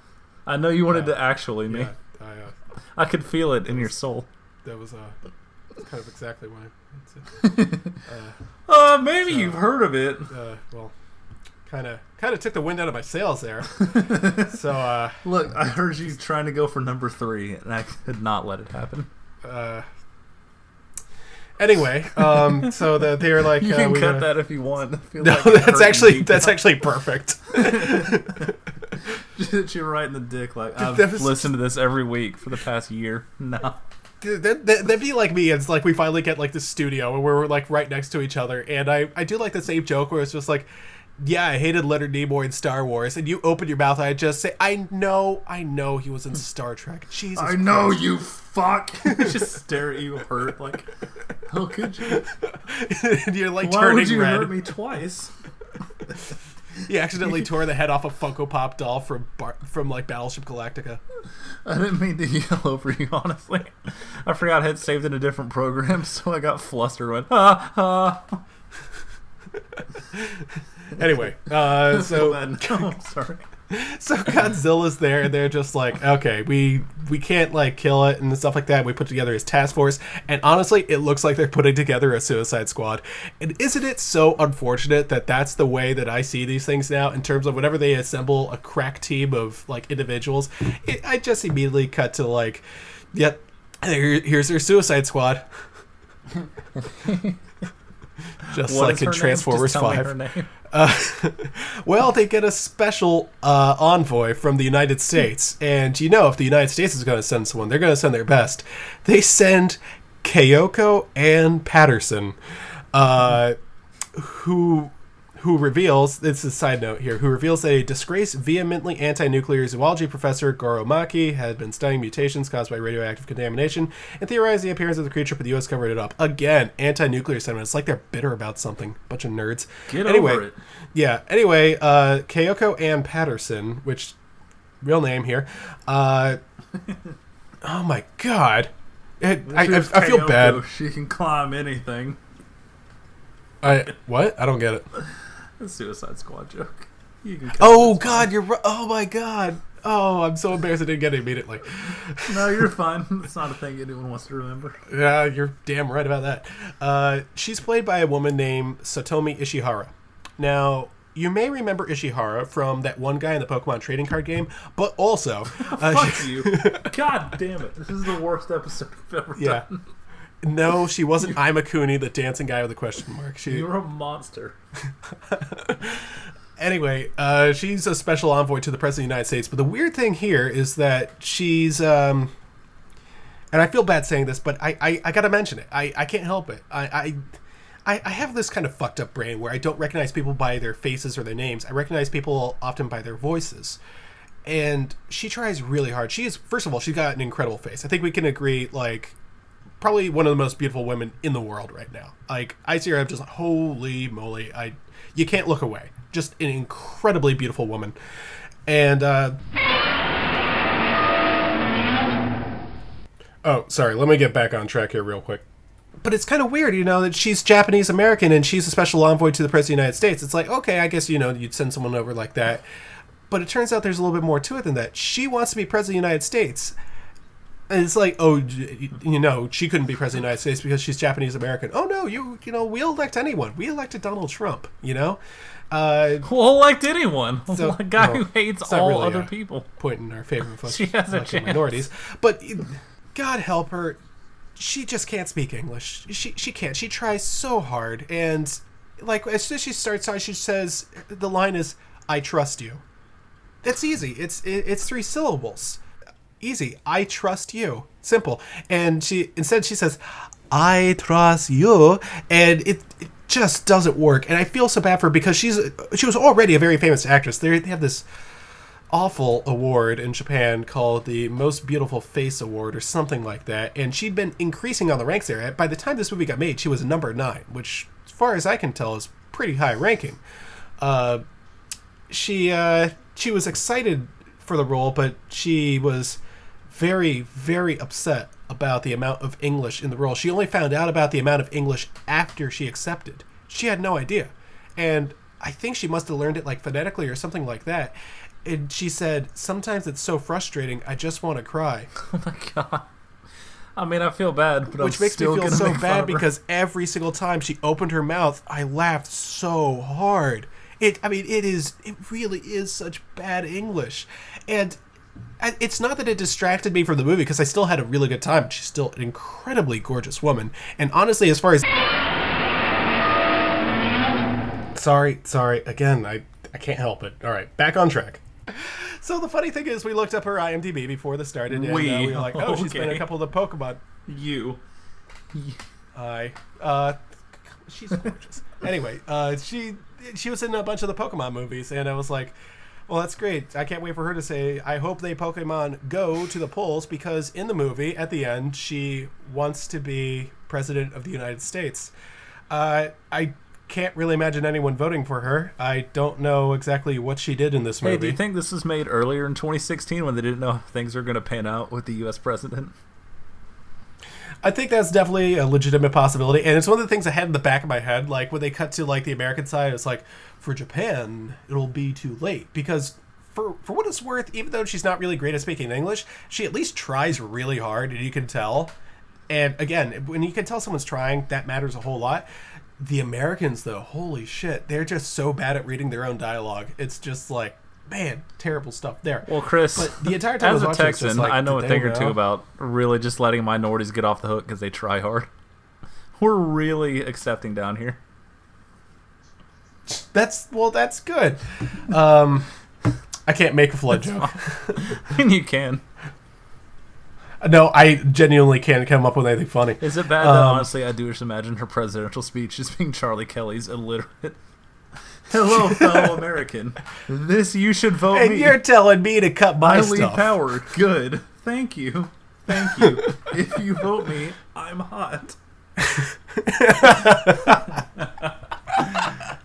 I know you wanted to actually me. Yeah, I could feel it in your soul. That was kind of exactly what I said. Maybe you've heard of it. Well, kind of took the wind out of my sails there. So look, I heard you trying to go for number 3, and I could not let it happen. Anyway, so they're like, you can cut that if you want. I feel like that's actually perfect. You're right in the dick. Like, I've listened to this every week for the past year. No, that'd be like me. It's like we finally get like the studio where we're like right next to each other, and I do like the same joke where it's just like, yeah, I hated Leonard Nimoy in Star Wars, and you open your mouth, and I just say, I know he was in Star Trek. Jesus Christ. I know, you fuck. Just stare at you hurt, like, how could you? And you're like, why turning would you red. Hurt me twice? You accidentally tore the head off a Funko Pop doll from like Battleship Galactica. I didn't mean to yell over you, honestly. I forgot I had saved in a different program, so I got flustered. Went, ha, ha. Anyway, so I'm sorry. So Godzilla's there, and they're just like, okay, we can't like kill it and stuff like that. We put together his task force, and honestly, it looks like they're putting together a Suicide Squad. And isn't it so unfortunate that that's the way that I see these things now? In terms of whenever they assemble a crack team of like individuals, I just immediately cut to like, yep, here's their Suicide Squad. Just what like in Transformers 5. Well, they get a special envoy from the United States. And you know, if the United States is going to send someone, they're going to send their best. They send Kyoko Ann Patterson, who reveals, it's a side note here, who reveals that a disgraced, vehemently anti-nuclear zoology professor, Goro Maki, had been studying mutations caused by radioactive contamination and theorized the appearance of the creature, but the U.S. covered it up. Again, anti-nuclear sentiment. It's like they're bitter about something. Bunch of nerds. Over it. Yeah. Anyway, Kyoko Ann Patterson, which, real name here. Oh my god. I feel bad. She can climb anything. I don't get it. A Suicide Squad joke. Oh god, you're right. Oh my god. Oh, I'm so embarrassed I didn't get it immediately. No, you're fine. It's not a thing anyone wants to remember. Yeah, you're damn right about that. She's played by a woman named Satomi Ishihara. Now, you may remember Ishihara from that one guy in the Pokemon trading card game, but also... Fuck you. God damn it. This is the worst episode I've ever done. No, she wasn't Imakuni, the dancing guy with a question mark. You're a monster. Anyway, she's a special envoy to the President of the United States. But the weird thing here is that she's... and I feel bad saying this, but I got to mention it. I can't help it. I have this kind of fucked up brain where I don't recognize people by their faces or their names. I recognize people often by their voices. And she tries really hard. She is, first of all, she's got an incredible face. I think we can agree, like... probably one of the most beautiful women in the world right now. Like, I see her, I'm just like, holy moly. You can't look away. Just an incredibly beautiful woman. And, oh, sorry. Let me get back on track here real quick. But it's kind of weird, you know, that she's Japanese-American and she's a special envoy to the President of the United States. It's like, okay, I guess, you know, you'd send someone over like that. But it turns out there's a little bit more to it than that. She wants to be President of the United States. And it's like, oh, you know, she couldn't be President of the United States because she's Japanese American. Oh, no, you know, we elect anyone. We elected Donald Trump, you know? We'll elect anyone. So, a guy who hates all really other people. Point in our favor of minorities. But God help her. She just can't speak English. She can't. She tries so hard. And, like, as soon as she starts out, she says, the line is, I trust you. That's easy. It's 3 syllables. Easy. I trust you. Simple. And instead she says, I trust you. And it just doesn't work. And I feel so bad for her because she was already a very famous actress. They have this awful award in Japan called the Most Beautiful Face Award or something like that. And she'd been increasing on the ranks there. By the time this movie got made, she was number 9, which as far as I can tell is pretty high ranking. She was excited for the role, but she was very, very upset about the amount of English in the role. She only found out about the amount of English after she accepted. She had no idea. And I think she must have learned it like phonetically or something like that. And she said, sometimes it's so frustrating, I just want to cry. Oh, my God. I mean, I feel bad, but which I'm makes still me feel so bad because every single time she opened her mouth, I laughed so hard. It really is such bad English. And it's not that it distracted me from the movie because I still had a really good time. She's still an incredibly gorgeous woman. And honestly, as far as... Sorry. Again, I can't help it. All right, back on track. So the funny thing is we looked up her IMDb before this started, and we were like, oh, okay. She's been in a couple of the Pokemon. She's gorgeous. Anyway, she was in a bunch of the Pokemon movies, and I was like, well, that's great. I can't wait for her to say, I hope they Pokemon go to the polls, because in the movie, at the end, she wants to be president of the United States. I can't really imagine anyone voting for her. I don't know exactly what she did in this movie. Hey, do you think this was made earlier in 2016 when they didn't know how things were going to pan out with the U.S. president? I think that's definitely a legitimate possibility, and it's one of the things I had in the back of my head. Like when they cut to like the American side, it's like for Japan, it'll be too late because for what it's worth, even though she's not really great at speaking English, she at least tries really hard, and you can tell. And again, when you can tell someone's trying, that matters a whole lot. The Americans, though, holy shit, they're just so bad at reading their own dialogue. It's just like, man, terrible stuff there. Well, Chris, but the entire time as a Texan, like, I know a thing or two about really just letting minorities get off the hook because they try hard. We're really accepting down here. That's good. I can't make a flood joke. And you can. No, I genuinely can't come up with anything funny. Is it bad that, honestly, I do just imagine her presidential speech as being Charlie Kelly's illiterate? Hello, fellow American. This you should vote and me. And you're telling me to cut my stuff. I lead power. Good. Thank you. If you vote me, I'm hot.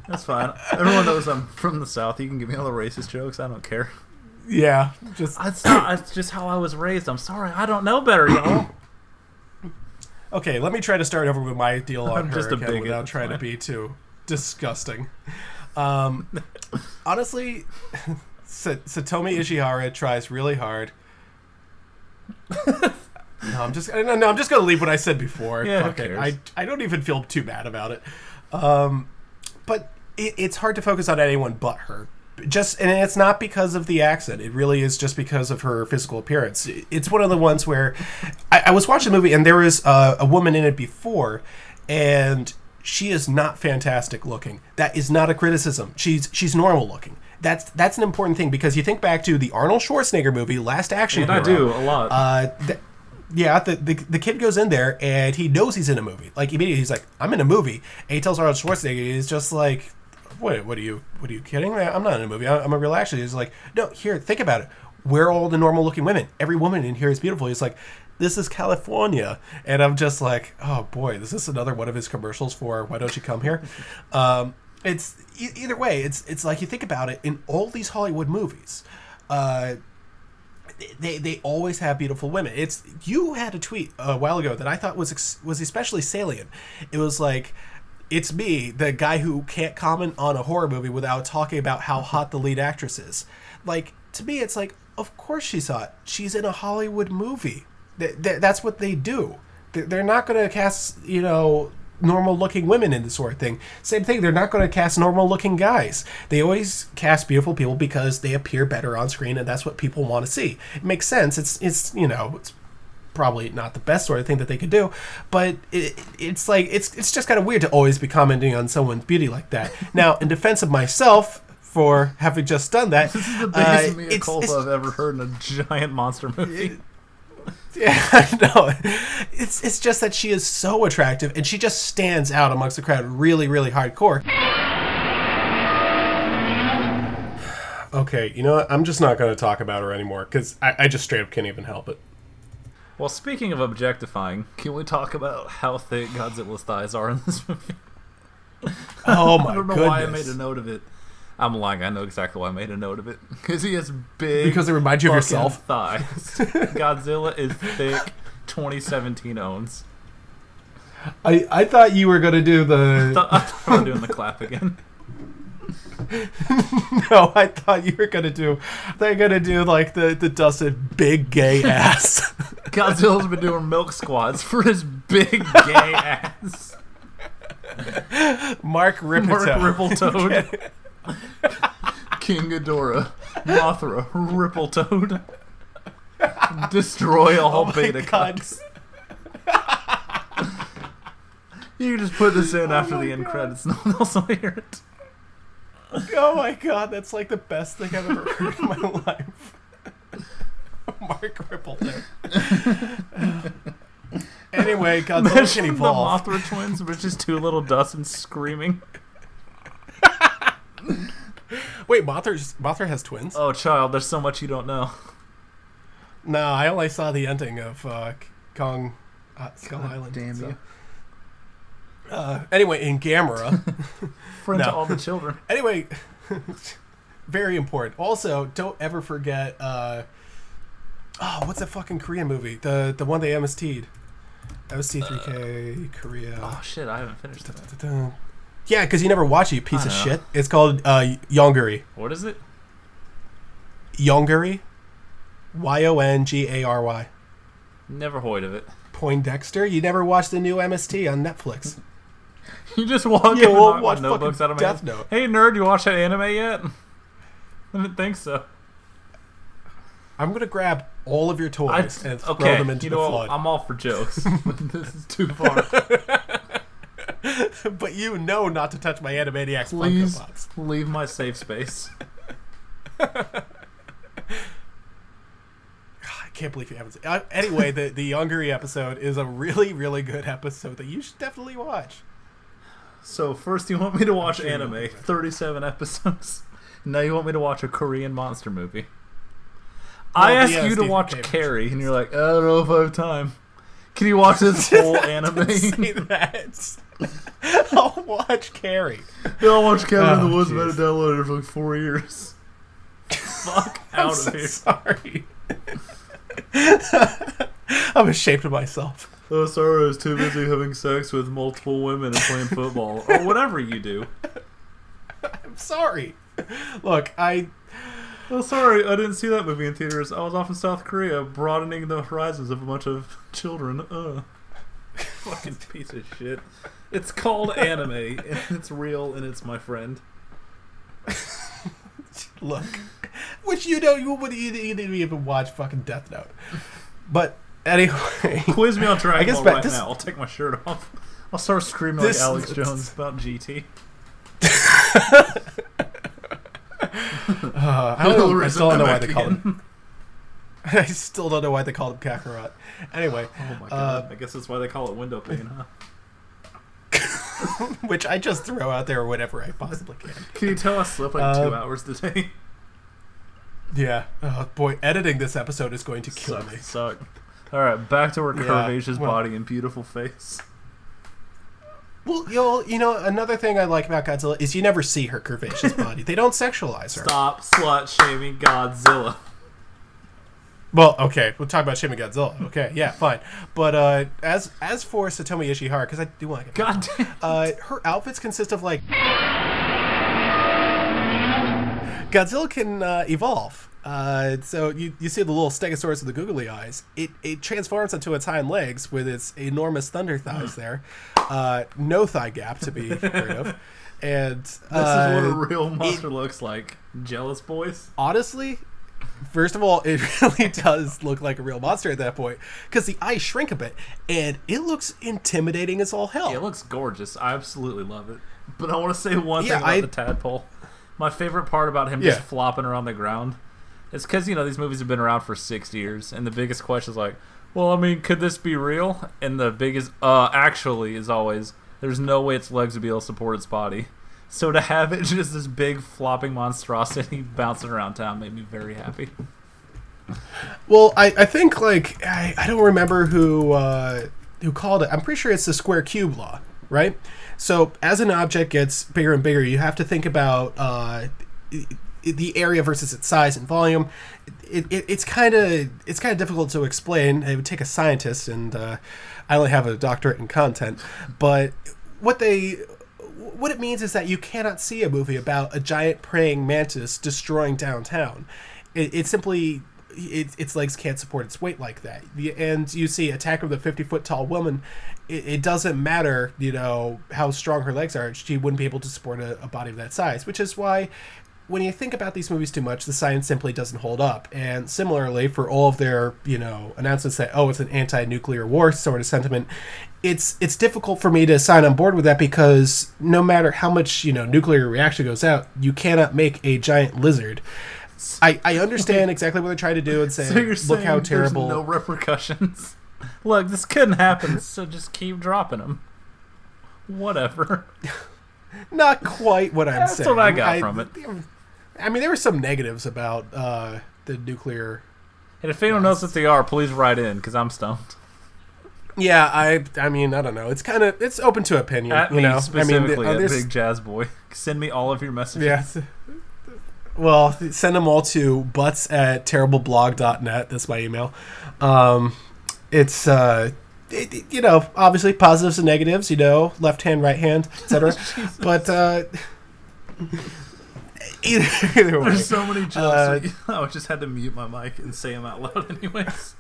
That's fine. Everyone knows I'm from the South. You can give me all the racist jokes. I don't care. Yeah, that's just how I was raised. I'm sorry, I don't know better, y'all. Okay, let me try to start over with my deal on her again without trying to be too disgusting. Honestly, Satomi Ishihara tries really hard. I'm just gonna leave what I said before. Yeah, fuck it. I don't even feel too bad about it. But it's hard to focus on anyone but her. And it's not because of the accent. It really is just because of her physical appearance. It's one of the ones where I was watching the movie and there was a woman in it before, and she is not fantastic looking. That is not a criticism. She's normal looking. That's an important thing because you think back to the Arnold Schwarzenegger movie Last Action Hero. And I do a lot. The kid goes in there and he knows he's in a movie. Like immediately he's like, I'm in a movie. And he tells Arnold Schwarzenegger, he's just like, wait, what are you kidding? I'm not in a movie. I'm a real actor. He's like, no, here, think about it. We're all the normal looking women. Every woman in here is beautiful. He's like, this is California. And I'm just like, oh boy, this is another one of his commercials for Why Don't You Come Here? It's either way, it's like you think about it in all these Hollywood movies. They always have beautiful women. You had a tweet a while ago that I thought was especially salient. It was like, it's me, the guy who can't comment on a horror movie without talking about how hot the lead actress is. Like, to me, it's like, of course she's hot. She's in a Hollywood movie. That's what they do. They're not going to cast, normal-looking women in this sort of thing. Same thing, they're not going to cast normal-looking guys. They always cast beautiful people because they appear better on screen, and that's what people want to see. It makes sense. It's probably not the best sort of thing that they could do, but it's like it's just kind of weird to always be commenting on someone's beauty like that. Now, in defense of myself for having just done that, this is the biggest mea culpa I've ever heard in a giant monster movie. It's just that she is so attractive and she just stands out amongst the crowd really, really hardcore. Okay, you know what? I'm just not going to talk about her anymore because I just straight up can't even help it. Well, speaking of objectifying, can we talk about how thick Godzilla's thighs are in this movie? Oh my goodness. I don't know why I made a note of it. I'm lying. I know exactly why I made a note of it. Because he has big... Because it reminds you of yourself? Thighs. Godzilla is thick 2017 owns. I thought you were going to do the... I thought I was doing the clap again. No, I thought you were gonna do. They're gonna do like the Dustin big gay ass. Godzilla's been doing milk squats for his big gay ass. Mark Rippletoad. King Ghidorah, Mothra, Rippletoad. Destroy all beta cucks. You can just put this in after the end credits. No one else will hear it. Oh my god, that's like the best thing I've ever heard in my life. Mark Rippletoad. Anyway, Godzilla can evolve. The Mothra twins, which is two little Dustins screaming. Wait, Mothra has twins? Oh, child, there's so much you don't know. No, I only saw the ending of Kong Skull Island. Damn you. Anyway, in Gamera. Friend to all the children. Anyway, very important. Also, don't ever forget, what's that fucking Korean movie? The one they MST'd. MST3K, Korea. Oh, shit, I haven't finished that. Yeah, because you never watch it, you piece of shit. It's called Yongguri. What is it? Yongguri. Yongary. Never heard of it. Poindexter? You never watched the new MST on Netflix? You just walk in and watch notebooks out of my Death Note. Hey, nerd, you watch that anime yet? I didn't think so. I'm going to grab all of your toys and throw them into the flood. I'm all for jokes. This is too far. But you know not to touch my Animaniacs Funko Pops. Please leave my safe space. I can't believe you haven't seen it. Anyway, the Hungary episode is a really, really good episode that you should definitely watch. So first you want me to watch anime, 37 episodes. Now you want me to watch a Korean monster movie. Well, I ask you to watch Carrie, and you're like, I don't know if I have time. Can you watch this whole anime? I didn't say that. I'll watch Carrie. Yeah, I'll watch Cabin in the Woods. I've been downloaded it for like 4 years. Fuck out of here. Sorry. I'm ashamed of myself. Oh, sorry, I was too busy having sex with multiple women and playing football. Or whatever you do. I'm sorry. Look, Oh, sorry, I didn't see that movie in theaters. I was off in South Korea, broadening the horizons of a bunch of children. Fucking piece of shit. It's called anime, and it's real, and it's my friend. Look. Which you wouldn't even watch fucking Death Note. But anyway, quiz me on Dragon Ball right now. I'll take my shirt off. I'll start screaming like Alex Jones about GT. I still don't know why they call him. I still don't know why they called him Kakarot. Anyway, oh my god, I guess that's why they call it window pane, huh? Which I just throw out there whenever I possibly can. Can you tell I slept like 2 hours today? Yeah. Oh, boy. Editing this episode is going to kill me. All right. Back to her curvaceous body and beautiful face. Well, another thing I like about Godzilla is you never see her curvaceous body. They don't sexualize her. Stop slut-shaming Godzilla. Well, okay. We'll talk about shaming Godzilla. Okay. Yeah, fine. But as for Satomi Ishihara, because I do want to get back. God damn. Her outfits consist of like... Godzilla can evolve, so you see the little stegosaurus with the googly eyes. It transforms into its hind legs with its enormous thunder thighs there. No thigh gap to be heard of. And this is what a real monster looks like. Jealous boys? Honestly, first of all, it really does look like a real monster at that point because the eyes shrink a bit, and it looks intimidating as all hell. It looks gorgeous. I absolutely love it. But I want to say one thing about the tadpole. My favorite part about him just flopping around the ground is because, these movies have been around for 6 years, and the biggest question is like, well, I mean, could this be real? And the biggest, actually, is always, there's no way its legs would be able to support its body. So to have it just this big flopping monstrosity bouncing around town made me very happy. Well, I think, like, I don't remember who called it. I'm pretty sure it's the square cube law, right? So as an object gets bigger and bigger, you have to think about the area versus its size and volume. It's kind of difficult to explain. It would take a scientist, and I only have a doctorate in content. But what they what it means is that you cannot see a movie about a giant praying mantis destroying downtown. Its legs can't support its weight like that. And you see Attack of the 50-foot-tall Woman, it doesn't matter, you know, how strong her legs are, she wouldn't be able to support a body of that size, which is why when you think about these movies too much, the science simply doesn't hold up. And similarly, for all of their, you know, announcements that, oh, it's an anti-nuclear war sort of sentiment, it's difficult for me to sign on board with that, because no matter how much, you know, nuclear reaction goes out, you cannot make a giant lizard. I understand exactly what they're trying to do and say, so you're saying, look how terrible. There's no repercussions. Look, this couldn't happen, so just keep dropping them. Whatever. Not quite what I'm saying. That's what I got from it. I mean, there were some negatives about the nuclear. And if anyone knows what they are, please write in, because I'm stumped. Yeah, I mean, I don't know. It's kind of, it's open to opinion. At you me know? Specifically, I mean, Big Jazz Boy. Send me all of your messages. Yes. Yeah. Well, send them all to butts@terribleblog.net. That's my email. It's, you know, obviously positives and negatives, you know, left hand, right hand, etc. But either way. There's so many jokes. I just had to mute my mic and say them out loud anyways.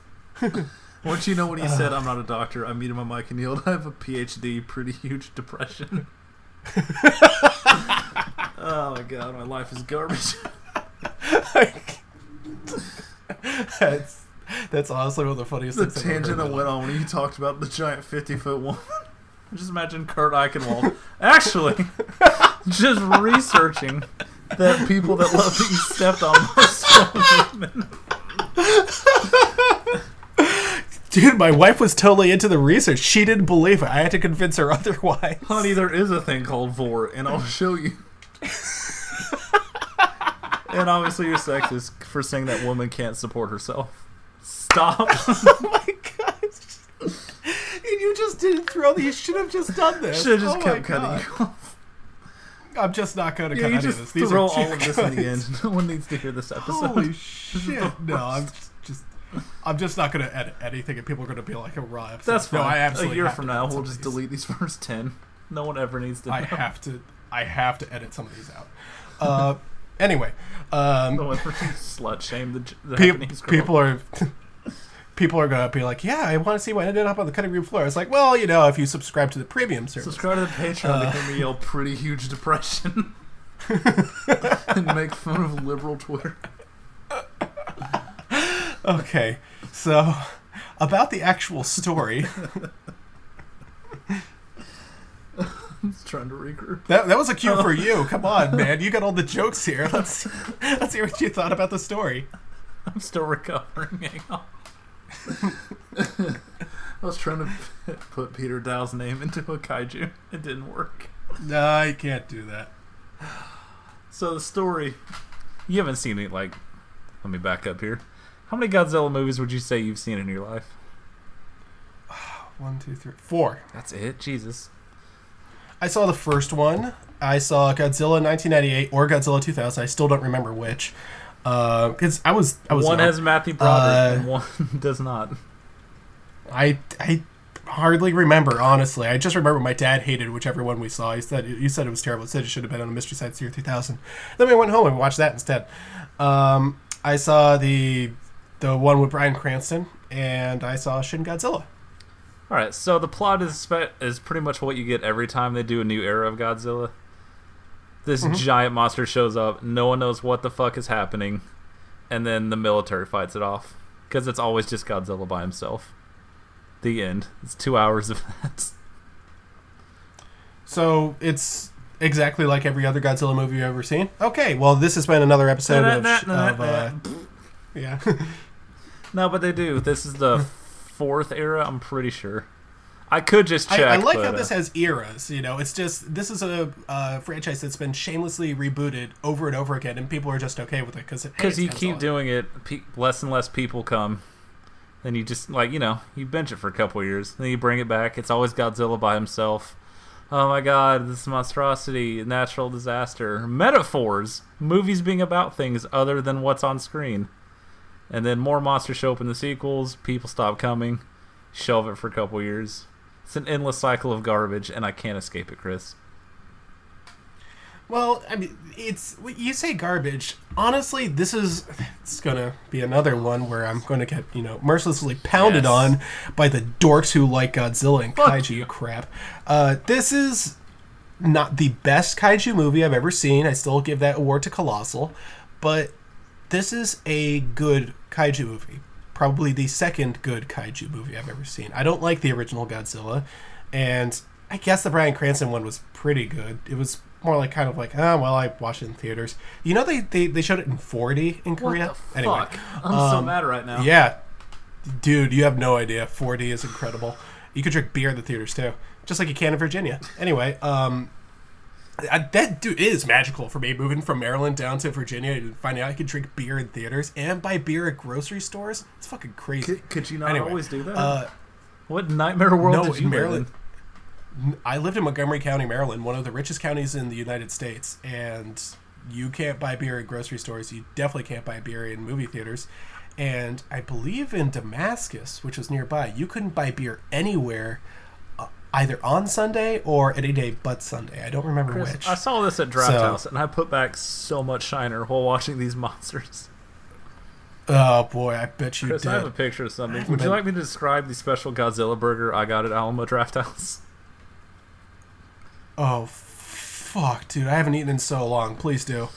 Once you know what he said, I'm not a doctor. I muted my mic and yelled, I have a PhD, pretty huge depression. Oh my god, my life is garbage. That's honestly one of the funniest things I've ever heard. The tangent that went on when you talked about the giant 50-foot woman. Just imagine Kurt Eichenwald actually just researching that people that love to eat stepped on most women. Dude, my wife was totally into the research. She didn't believe it. I had to convince her otherwise. Honey, there is a thing called vor, and I'll show you. And obviously you're sexist for saying that woman can't support herself. Stop. Oh my gosh. And you just didn't throw the... You should have just done this. Should have just kept cutting you off. I'm just not going to cut any of this. These throw are all of this in the end. No one needs to hear this episode. Holy shit. No, I'm just not going to edit anything, and people are going to be like, a raw episode. That's fine. No, I absolutely a year from now, we'll just delete these first 10. No one ever needs to know. I have to edit some of these out. Anyway. Slut shame the Japanese girl. People are going to be like, yeah, I want to see what ended up on the cutting room floor. It's like, well, you know, if you subscribe to the premium service. Subscribe to the Patreon, they can be yell pretty huge depression. And make fun of liberal Twitter. Okay, so about the actual story. I'm trying to regroup. That was a cue for you. Come on, man. You got all the jokes here. Let's hear what you thought about the story. I'm still recovering. Hang on. I was trying to put Peter Dow's name into a kaiju. It didn't work. No, you can't do that. So the story, you haven't seen it, like, let me back up here. How many Godzilla movies would you say you've seen in your life? 1, 2, 3, 4. That's it? Jesus. I saw the first one. I saw Godzilla 1998 or Godzilla 2000. I still don't remember which. Because I was one has Matthew Broderick and one does not. I hardly remember, honestly. I just remember my dad hated whichever one we saw. He said it was terrible. He said it should have been on a Mystery Science Theater 3000. Then we went home and watched that instead. I saw the one with Bryan Cranston, and I saw Shin Godzilla. All right, so the plot is pretty much what you get every time they do a new era of Godzilla. This giant monster shows up, no one knows what the fuck is happening, and then the military fights it off, because it's always just Godzilla by himself. The end. It's 2 hours of that. So it's exactly like every other Godzilla movie you've ever seen? Okay, well, this has been another episode yeah. No, but they do. This is the fourth era, I'm pretty sure. I could just check. I like how this has eras, you know. It's just, this is a franchise that's been shamelessly rebooted over and over again, and people are just okay with it. Because you keep doing it, less and less people come. Then you just, like, you know, you bench it for a couple of years. Then you bring it back. It's always Godzilla by himself. Oh my god, this monstrosity, natural disaster, metaphors, movies being about things other than what's on screen. And then more monsters show up in the sequels, people stop coming, shelve it for a couple years. It's an endless cycle of garbage, and I can't escape it, Chris. Well, I mean, it's, you say garbage. Honestly, this is, it's going to be another one where I'm going to get, you know, mercilessly pounded on by the dorks who like Godzilla and kaiju crap. This is not the best kaiju movie I've ever seen. I still give that award to Colossal, but this is a good kaiju movie. Probably the second good kaiju movie I've ever seen. I don't like the original Godzilla, and I guess the Bryan Cranston one was pretty good. It was more like kind of like, oh, well, I watched it in theaters. You know, they showed it in 4D in Korea? What the fuck? I'm so mad right now. Yeah. Dude, you have no idea. 4D is incredible. You could drink beer in the theaters, too. Just like you can in Virginia. Anyway, that dude is magical for me, moving from Maryland down to Virginia and finding out I could drink beer in theaters and buy beer at grocery stores. It's fucking crazy. Could you not always do that? What nightmare world did you Maryland, live in? I lived in Montgomery County, Maryland, one of the richest counties in the United States, and you can't buy beer at grocery stores. You definitely can't buy beer in movie theaters. And I believe in Damascus, which was nearby, you couldn't buy beer anywhere, either on Sunday or any day but Sunday. I don't remember which. I saw this at Draft House, and I put back so much shiner while watching these monsters. Oh, boy, I bet you did. I have a picture of something. Would you like me to describe the special Godzilla burger I got at Alamo Draft House? Oh, fuck, dude. I haven't eaten in so long. Please do.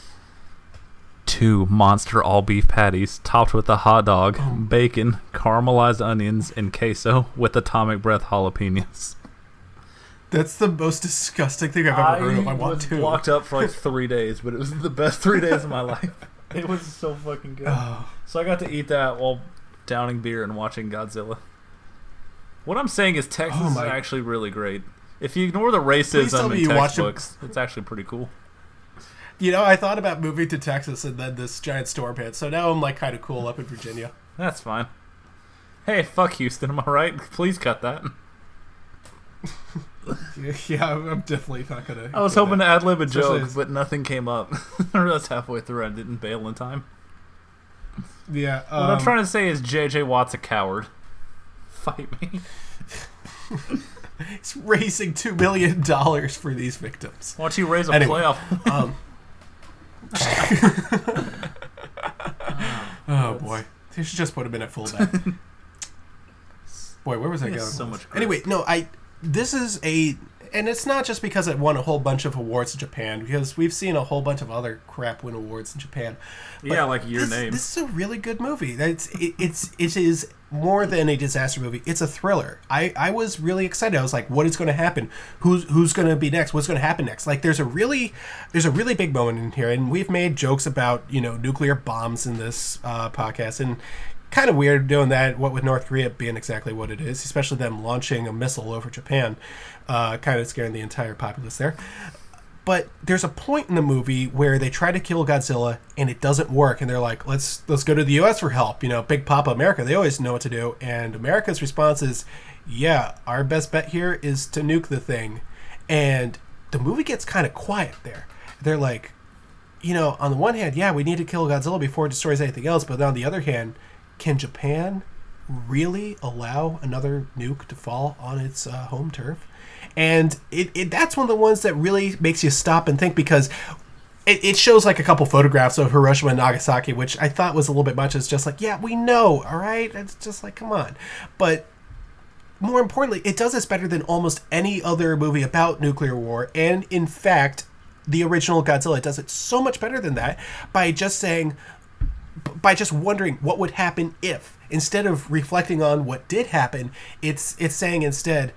2 monster all-beef patties topped with a hot dog, bacon, caramelized onions, and queso with atomic breath jalapenos. That's the most disgusting thing I've ever heard of. I want to. I was locked up for like 3 days, but it was the best 3 days of my life. It was so fucking good. Oh. So I got to eat that while downing beer and watching Godzilla. What I'm saying is Texas is actually really great. If you ignore the racism in textbooks, it's actually pretty cool. You know, I thought about moving to Texas and then this giant storm hit, so now I'm like kind of cool up in Virginia. That's fine. Hey, fuck Houston, am I right? Please cut that. Yeah, I'm definitely not going to. I was hoping to ad-lib a joke, but nothing came up. I realized halfway through I didn't bail in time. Yeah. What I'm trying to say is J.J. Watt's a coward. Fight me. He's raising $2 million for these victims. Why don't you raise a playoff? Oh, boy. They should just put him in at fullback. Boy, where was I going? So much anyway, no, this is a... And it's not just because it won a whole bunch of awards in Japan, because we've seen a whole bunch of other crap win awards in Japan. But yeah, like Your Name. This is a really good movie. It is more than a disaster movie. It's a thriller. I was really excited. I was like, what is going to happen? Who's going to be next? What's going to happen next? Like, there's a really big moment in here, and we've made jokes about, you know, nuclear bombs in this podcast, and kind of weird doing that, what with North Korea being exactly what it is, especially them launching a missile over Japan, kind of scaring the entire populace there. But there's a point in the movie where they try to kill Godzilla and it doesn't work, and they're like, let's go to the U.S. for help, you know, Big Papa America, they always know what to do. And America's response is, yeah, our best bet here is to nuke the thing. And the movie gets kind of quiet there. They're like, you know, on the one hand, yeah, we need to kill Godzilla before it destroys anything else, but on the other hand, can Japan really allow another nuke to fall on its home turf? And that's one of the ones that really makes you stop and think, because it shows like a couple photographs of Hiroshima and Nagasaki, which I thought was a little bit much. It's just like, yeah, we know, all right? It's just like, come on. But more importantly, it does this better than almost any other movie about nuclear war. And in fact, the original Godzilla does it so much better than that by just saying... by just wondering what would happen if, instead of reflecting on what did happen, it's saying instead,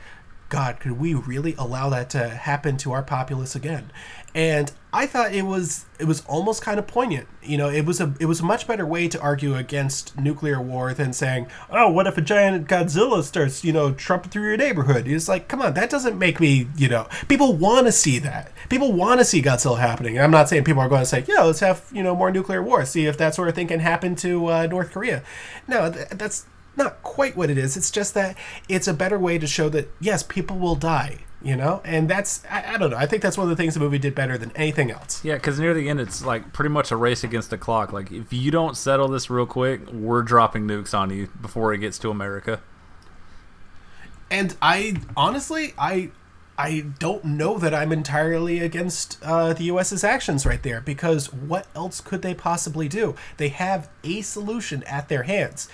God, could we really allow that to happen to our populace again? And I thought it was almost kind of poignant. You know, it was a much better way to argue against nuclear war than saying, oh, what if a giant Godzilla starts, you know, trumping through your neighborhood? It's like, come on, that doesn't make me, you know, people want to see that. People want to see Godzilla happening. And I'm not saying people are going to say, yeah, let's have, you know, more nuclear war. See if that sort of thing can happen to North Korea. No, that's not quite what it is. It's just that it's a better way to show that, yes, people will die. You know, and that's, I don't know, I think that's one of the things the movie did better than anything else. Yeah, because near the end, it's like pretty much a race against the clock. Like, if you don't settle this real quick, we're dropping nukes on you before it gets to America. And I, honestly, I I don't know that I'm entirely against the U.S.'s actions right there, because what else could they possibly do? They have a solution at their hands.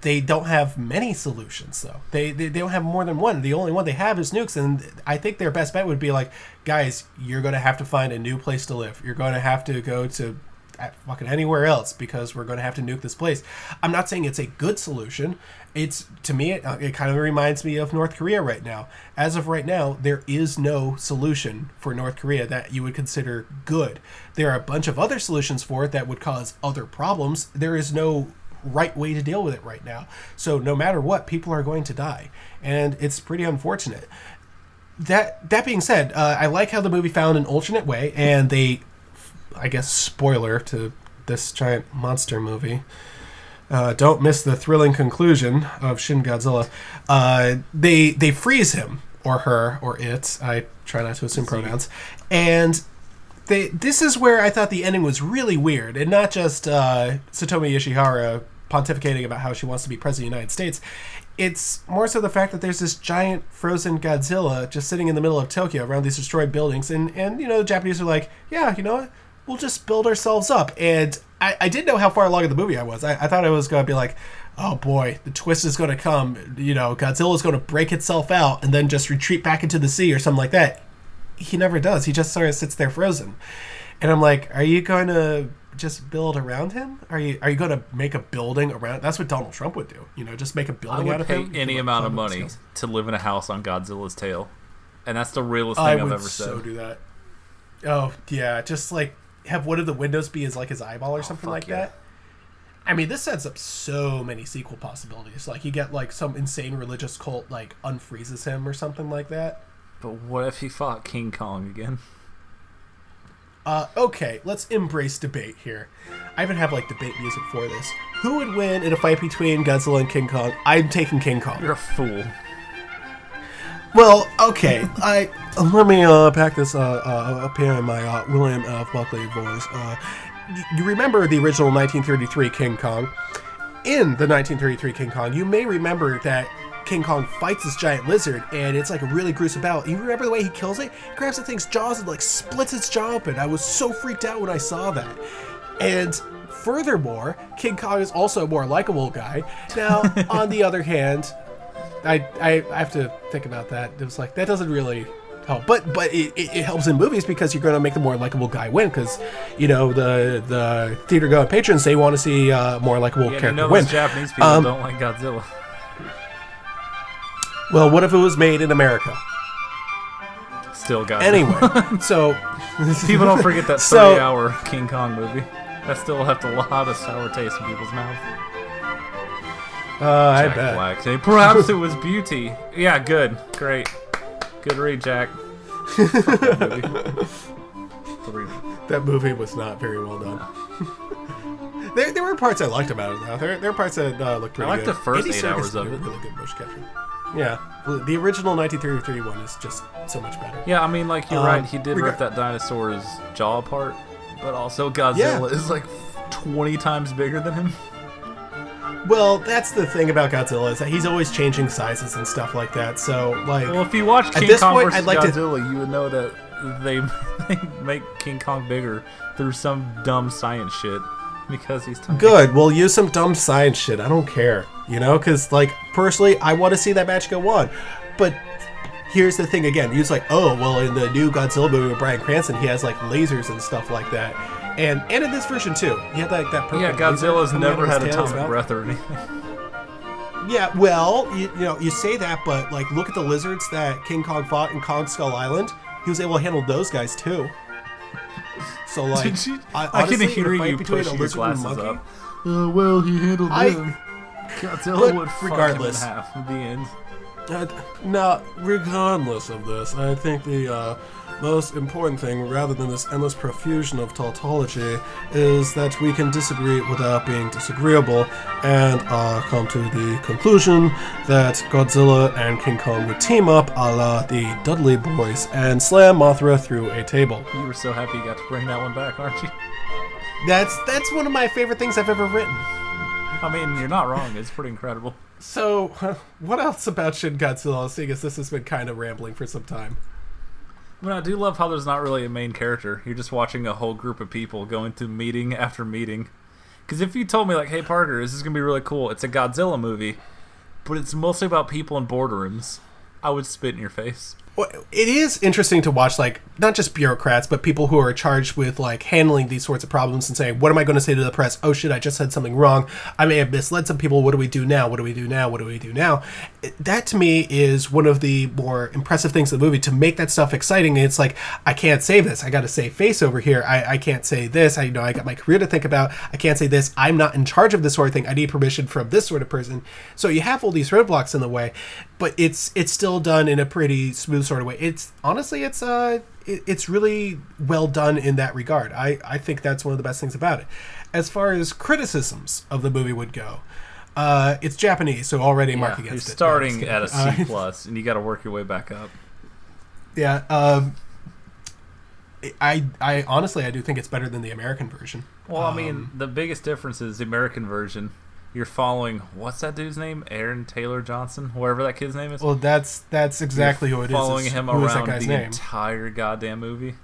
They don't have many solutions, though. They don't have more than one. The only one they have is nukes, and I think their best bet would be like, guys, you're going to have to find a new place to live. You're going to have to go to fucking anywhere else because we're going to have to nuke this place. I'm not saying it's a good solution. It's, to me, it kind of reminds me of North Korea right now. As of right now, there is no solution for North Korea that you would consider good. There are a bunch of other solutions for it that would cause other problems. There is no right way to deal with it right now. So no matter what, people are going to die. And it's pretty unfortunate. That being said, I like how the movie found an alternate way, and they, I guess, spoiler to this giant monster movie. Don't miss the thrilling conclusion of Shin Godzilla. They freeze him, or her, or it. I try not to assume pronouns. And this is where I thought the ending was really weird, and not just Satomi Ishihara pontificating about how she wants to be president of the United States. It's more so the fact that there's this giant frozen Godzilla just sitting in the middle of Tokyo around these destroyed buildings, and you know, the Japanese are like, yeah, you know what? We'll just build ourselves up. And I didn't know how far along in the movie I was. I thought I was going to be like, oh boy, the twist is going to come. You know, Godzilla's going to break itself out and then just retreat back into the sea or something like that. He never does. He just sort of sits there frozen. And I'm like, are you going to just build around him? Are you going to make a building around? That's what Donald Trump would do. You know, just make a building out of him. I would pay any amount of money to live in a house on Godzilla's tail. And that's the realest thing I've ever said. I would so do that. Oh, yeah. Just like, have one of the windows be as like his eyeball or something like that. I mean, this sets up so many sequel possibilities. Like, you get like some insane religious cult like unfreezes him or something like that. But what if he fought King Kong again? Okay, let's embrace debate here. I even have like debate music for this. Who would win in a fight between Godzilla and King Kong? I'm taking King Kong. You're a fool. Well, okay, let me pack this up here in my William F. Buckley voice. You remember the original 1933 King Kong. In the 1933 King Kong, you may remember that King Kong fights this giant lizard, and it's like a really gruesome battle. You remember the way he kills it? He grabs the thing's jaws and like splits its jaw open. I was so freaked out when I saw that. And furthermore, King Kong is also a more likable guy. Now, on the other hand, I have to think about that. It was like, that doesn't really help, but it helps in movies because you're going to make the more likable guy win, because you know the theater going patrons, they want to see more likable character win. Japanese people don't like Godzilla. Well, what if it was made in America? Still Godzilla. Anyway, so people don't forget that 30-hour King Kong movie. That still left a lot of sour taste in people's mouths. I bet. Black. Perhaps it was beauty. Yeah, good. Great. Good read, Jack. That movie was not very well done. No. there were parts I liked about it, though. There were parts that looked pretty good. I liked the first 8 hours of it. Really good motion capture. Yeah. The original 1933 one is just so much better. Yeah, I mean, like, you're right. He did rip that dinosaur's jaw apart, but also Godzilla is, like, 20 times bigger than him. Well, that's the thing about Godzilla, is that he's always changing sizes and stuff like that. So, like, well, if you watch King Kong versus Godzilla, you would know that they make King Kong bigger through some dumb science shit because he's tiny. Good. We'll use some dumb science shit. I don't care, you know, because like personally, I want to see that match go on. But here's the thing again. He was like, oh, well, in the new Godzilla movie with Bryan Cranston, he has like lasers and stuff like that. And in this version, too. He had, like, that purple... Yeah, Godzilla's never had atomic breath or anything. Yeah, well, you know, you say that, but, like, look at the lizards that King Kong fought in Kong Skull Island. He was able to handle those guys, too. So, like, honestly, I can hear you push your glasses up. Well, he handled them. Godzilla would fuck him in half at the end. Now, regardless of this, I think the... most important thing, rather than this endless profusion of tautology, is that we can disagree without being disagreeable and come to the conclusion that Godzilla and King Kong would team up a la the Dudley Boys and slam Mothra through a table. You were so happy you got to bring that one back, aren't you? That's one of my favorite things I've ever written. I mean, you're not wrong. It's pretty incredible. So, what else about Shin Godzilla, seeing as this has been kind of rambling for some time? I mean, I do love how there's not really a main character. You're just watching a whole group of people going through meeting after meeting. Because if you told me, like, hey, Parker, this is going to be really cool. It's a Godzilla movie, but it's mostly about people in boardrooms, I would spit in your face. Well, it is interesting to watch, like, not just bureaucrats, but people who are charged with, like, handling these sorts of problems and saying, what am I going to say to the press? Oh, shit, I just said something wrong. I may have misled some people. What do we do now? What do we do now? What do we do now? That, to me, is one of the more impressive things of the movie, to make that stuff exciting. It's like, I can't say this. I got to save face over here. I can't say this. I got my career to think about. I can't say this. I'm not in charge of this sort of thing. I need permission from this sort of person. So you have all these roadblocks in the way, but it's still done in a pretty smooth sort of way. It's honestly, it's really well done in that regard. I think that's one of the best things about it. As far as criticisms of the movie would go, it's Japanese, so already mark against it. You're starting at a C plus, and you got to work your way back up. Yeah, I honestly, I do think it's better than the American version. Well, I mean, the biggest difference is the American version. You're following, what's that dude's name? Aaron Taylor Johnson? Whatever that kid's name is? Well, that's exactly who it is. Following him around the entire goddamn movie.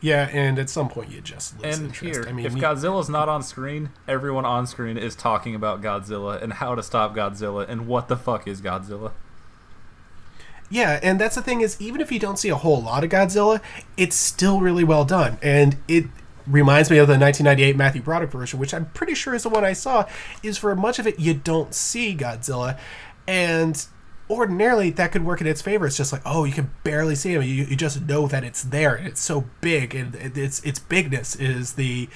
Yeah, and at some point you just lose interest. And here, if Godzilla's not on screen, everyone on screen is talking about Godzilla and how to stop Godzilla and what the fuck is Godzilla. Yeah, and that's the thing is, even if you don't see a whole lot of Godzilla, it's still really well done. And it reminds me of the 1998 Matthew Broderick version, which I'm pretty sure is the one I saw, is for much of it you don't see Godzilla, and ordinarily that could work in its favor. It's just like, oh, you can barely see him. You just know that it's there, and it's so big, and its bigness is the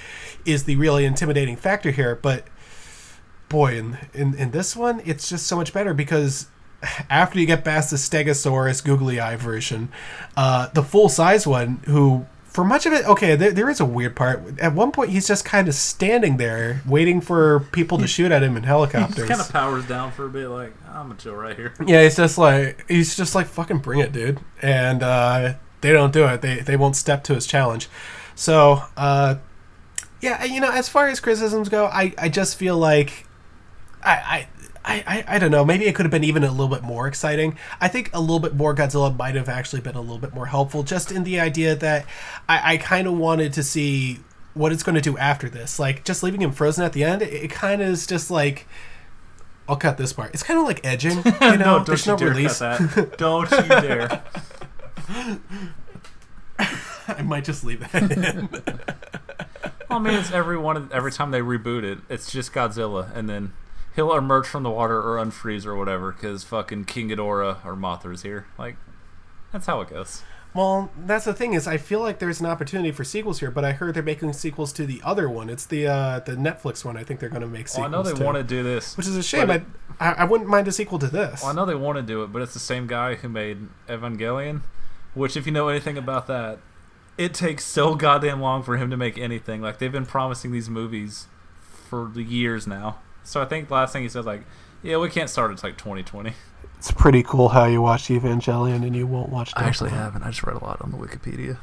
really intimidating factor here. But boy, in this one, it's just so much better, because after you get past the Stegosaurus googly eye version, the full size one, who, for much of it, okay, there is a weird part. At one point, he's just kind of standing there waiting for people to shoot at him in helicopters. He just kind of powers down for a bit, like, I'm going to chill right here. Yeah, he's just like, fucking bring it, dude. And they don't do it. They won't step to his challenge. So, yeah, you know, as far as criticisms go, I just feel like I don't know. Maybe it could have been even a little bit more exciting. I think a little bit more Godzilla might have actually been a little bit more helpful, just in the idea that I kind of wanted to see what it's going to do after this. Like, just leaving him frozen at the end, it kind of is just like, I'll cut this part. It's kind of like edging, you know? No, there's no release. Don't you dare. I might just leave that in. Well, I mean, it's every time they reboot it, it's just Godzilla, and then he'll emerge from the water or unfreeze or whatever, because fucking King Ghidorah or Mothra's here. Like, that's how it goes. Well, that's the thing is, I feel like there's an opportunity for sequels here, but I heard they're making sequels to the other one. It's the Netflix one. I think they're going to make sequels. Well, I know they want to do this, which is a shame. I wouldn't mind a sequel to this. Well, I know they want to do it, but it's the same guy who made Evangelion, which, if you know anything about that, it takes so goddamn long for him to make anything. Like, they've been promising these movies for years now. So I think the last thing he said, like, yeah, we can't start until like 2020. It's pretty cool how you watch Evangelion and you won't watch Netflix. I actually haven't. I just read a lot on the Wikipedia.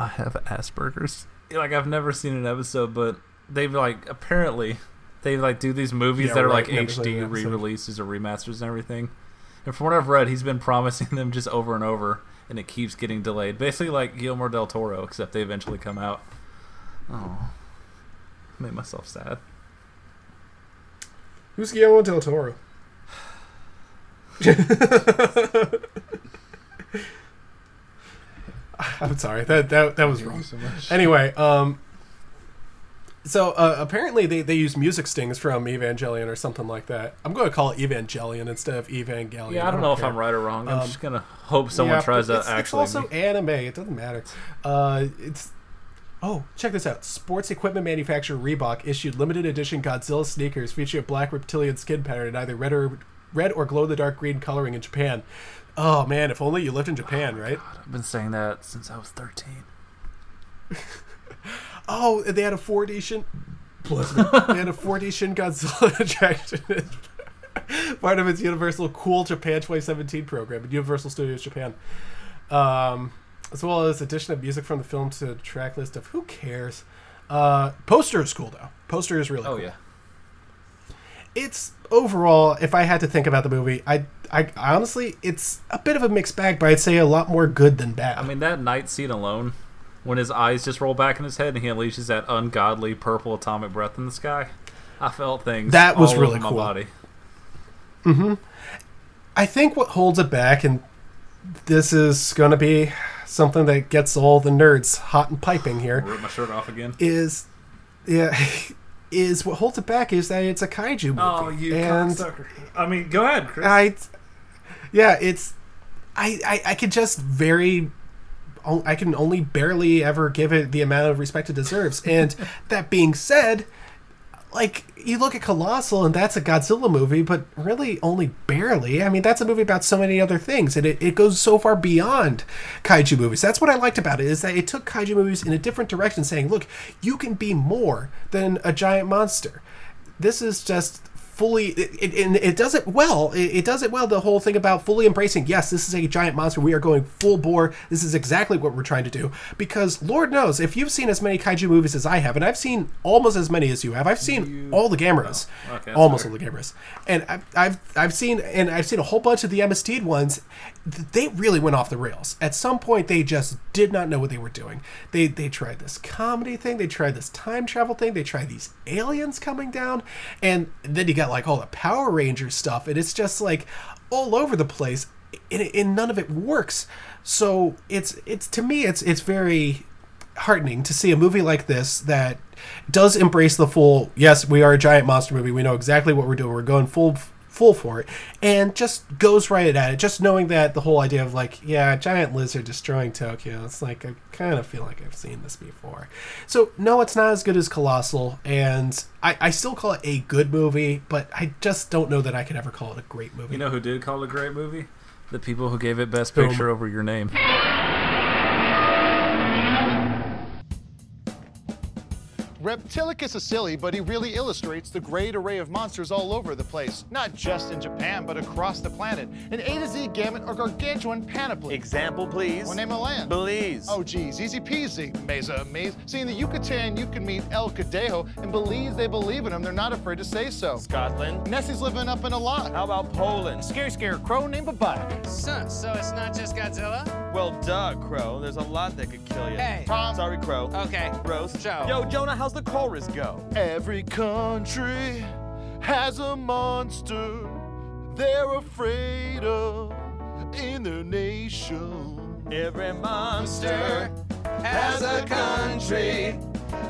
I have Asperger's. Like, I've never seen an episode, but they've, like, apparently, they, like, do these movies that are, right, like, HD re-releases or remasters and everything. And from what I've read, he's been promising them just over and over, and it keeps getting delayed. Basically like Guillermo del Toro, except they eventually come out. Oh, I made myself sad. Who's Guillermo del Toro? I'm sorry, that was wrong. So much. Anyway, so apparently they use music stings from Evangelion or something like that. I'm going to call it Evangelion instead of Evangelion. Yeah, I don't know if I'm right or wrong. I'm just going to hope someone tries to actually. It's also anime. It doesn't matter. It's. Oh, check this out. Sports equipment manufacturer Reebok issued limited edition Godzilla sneakers featuring a black reptilian skin pattern in either red or glow-in-the-dark green coloring in Japan. Oh, man, if only you lived in Japan, right? God, I've been saying that since I was 13. Oh, and they had a 4D Shin... they had a 4D Shin Godzilla attraction. Part of its Universal Cool Japan 2017 program at Universal Studios Japan. As well as addition of music from the film to the track list of who cares. Poster is cool, though. Poster is really cool. Oh, yeah. It's overall, if I had to think about the movie, I honestly, it's a bit of a mixed bag, but I'd say a lot more good than bad. I mean, that night scene alone, when his eyes just roll back in his head and he unleashes that ungodly purple atomic breath in the sky, I felt things that was all really over cool. My body. Mm-hmm. I think what holds it back, and this is going to be something that gets all the nerds hot and piping here. Rip my shirt off again. Is what holds it back is that it's a kaiju movie. Oh, you cocksucker. I mean, go ahead, Chris. I can only barely ever give it the amount of respect it deserves. And that being said, like, you look at Colossal, and that's a Godzilla movie, but really only barely. I mean, that's a movie about so many other things, and it goes so far beyond kaiju movies. That's what I liked about it, is that it took kaiju movies in a different direction, saying, look, you can be more than a giant monster. This is just fully... It does it well. It does it well, the whole thing about fully embracing, yes, this is a giant monster. We are going full bore. This is exactly what we're trying to do. Because, Lord knows, if you've seen as many kaiju movies as I have, and I've seen almost as many as you have, I've seen all the Gamorras. Oh, okay, almost all the Gamorras. And I've seen a whole bunch of the Emma Stead ones. They really went off the rails. At some point, they just did not know what they were doing. They tried this comedy thing. They tried this time travel thing. They tried these aliens coming down. And then you got like all the Power Rangers stuff, and it's just like all over the place, and none of it works. So it's to me, it's very heartening to see a movie like this that does embrace the full, yes, we are a giant monster movie, we know exactly what we're doing, we're going full for it, and just goes right at it, just knowing that the whole idea of like, yeah, giant lizard destroying Tokyo, it's like, I kind of feel like I've seen this before. So no, it's not as good as Colossal, and I still call it a good movie, but I just don't know that I could ever call it a great movie. You know who did call it a great movie? The people who gave it Best Picture over Your Name. Reptilicus is silly, but he really illustrates the great array of monsters all over the place. Not just in Japan, but across the planet. An A to Z gamut or gargantuan panoply. Example, please. Or name a land. Belize. Oh, geez, easy peasy. Mesa, maze. See, in the Yucatan, you can meet El Cadejo, and Belize, they believe in him. They're not afraid to say so. Scotland. Nessie's living up in a lot. How about Poland? Scare crow named Babak. So it's not just Godzilla? Well, duh, Crow. There's a lot that could kill you. Hey. Tom. Sorry, Crow. Okay. Rose. Joe. Yo, Jonah, how's the chorus go? Every country has a monster they're afraid of in their nation. Every monster has a country,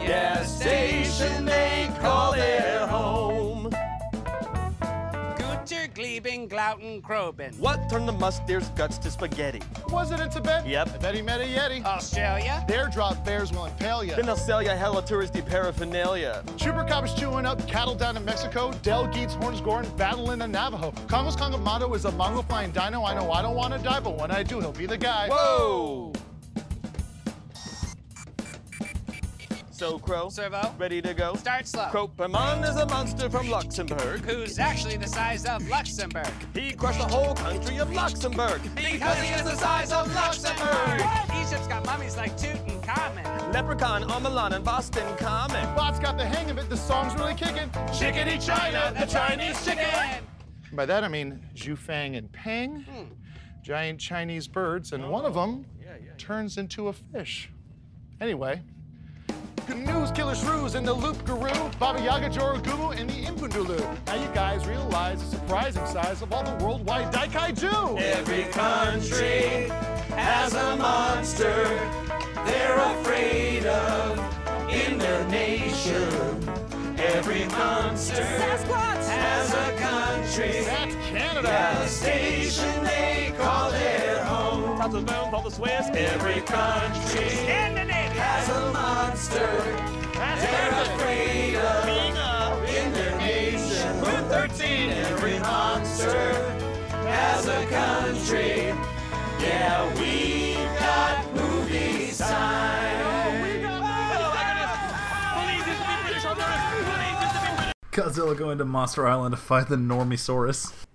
yeah, station they call their home. Guter, Gleben, Glauten, Kroben. What turned the mustache's guts to spaghetti? Was it in Tibet? Yep. I bet he met a yeti. Australia? Airdrop bears will impale ya. Then they'll sell ya hella touristy paraphernalia. Chupacabras chewing up cattle down in Mexico. Del Geats horns goring battle in the Navajo. Congo's Congo motto is a Mongo flying dino. I know I don't want to die, but when I do, he'll be the guy. Whoa! So, Crow. Servo. Ready to go. Start slow. Kroperman is a monster from Luxembourg. Who's actually the size of Luxembourg. He crushed the whole country of Luxembourg. Because he is the size of Luxembourg. What? Egypt's got mummies like Tutankhamun. Leprechaun on Milan and Boston Common. Bot's got the hang of it. The song's really kicking. Chickadee China, the Chinese chicken. By that, I mean Zhufang and Peng, giant Chinese birds, and one of them turns into a fish. Anyway. Canoes, killer shrews, and the loop guru, Baba Yaga, Jorogubu, and the Impundulu. Now you guys realize the surprising size of all the worldwide Daikaiju. Every country has a monster they're afraid of in their nation. Every monster has a country. That's Canada. At a station they call their home. Tops of mountains, all the swears. Every country has a monster. That's they're afraid of being up in their nation. Route 13. Every monster has a country. Yeah, we got movie signs. Godzilla going to Monster Island to fight the Normosaurus.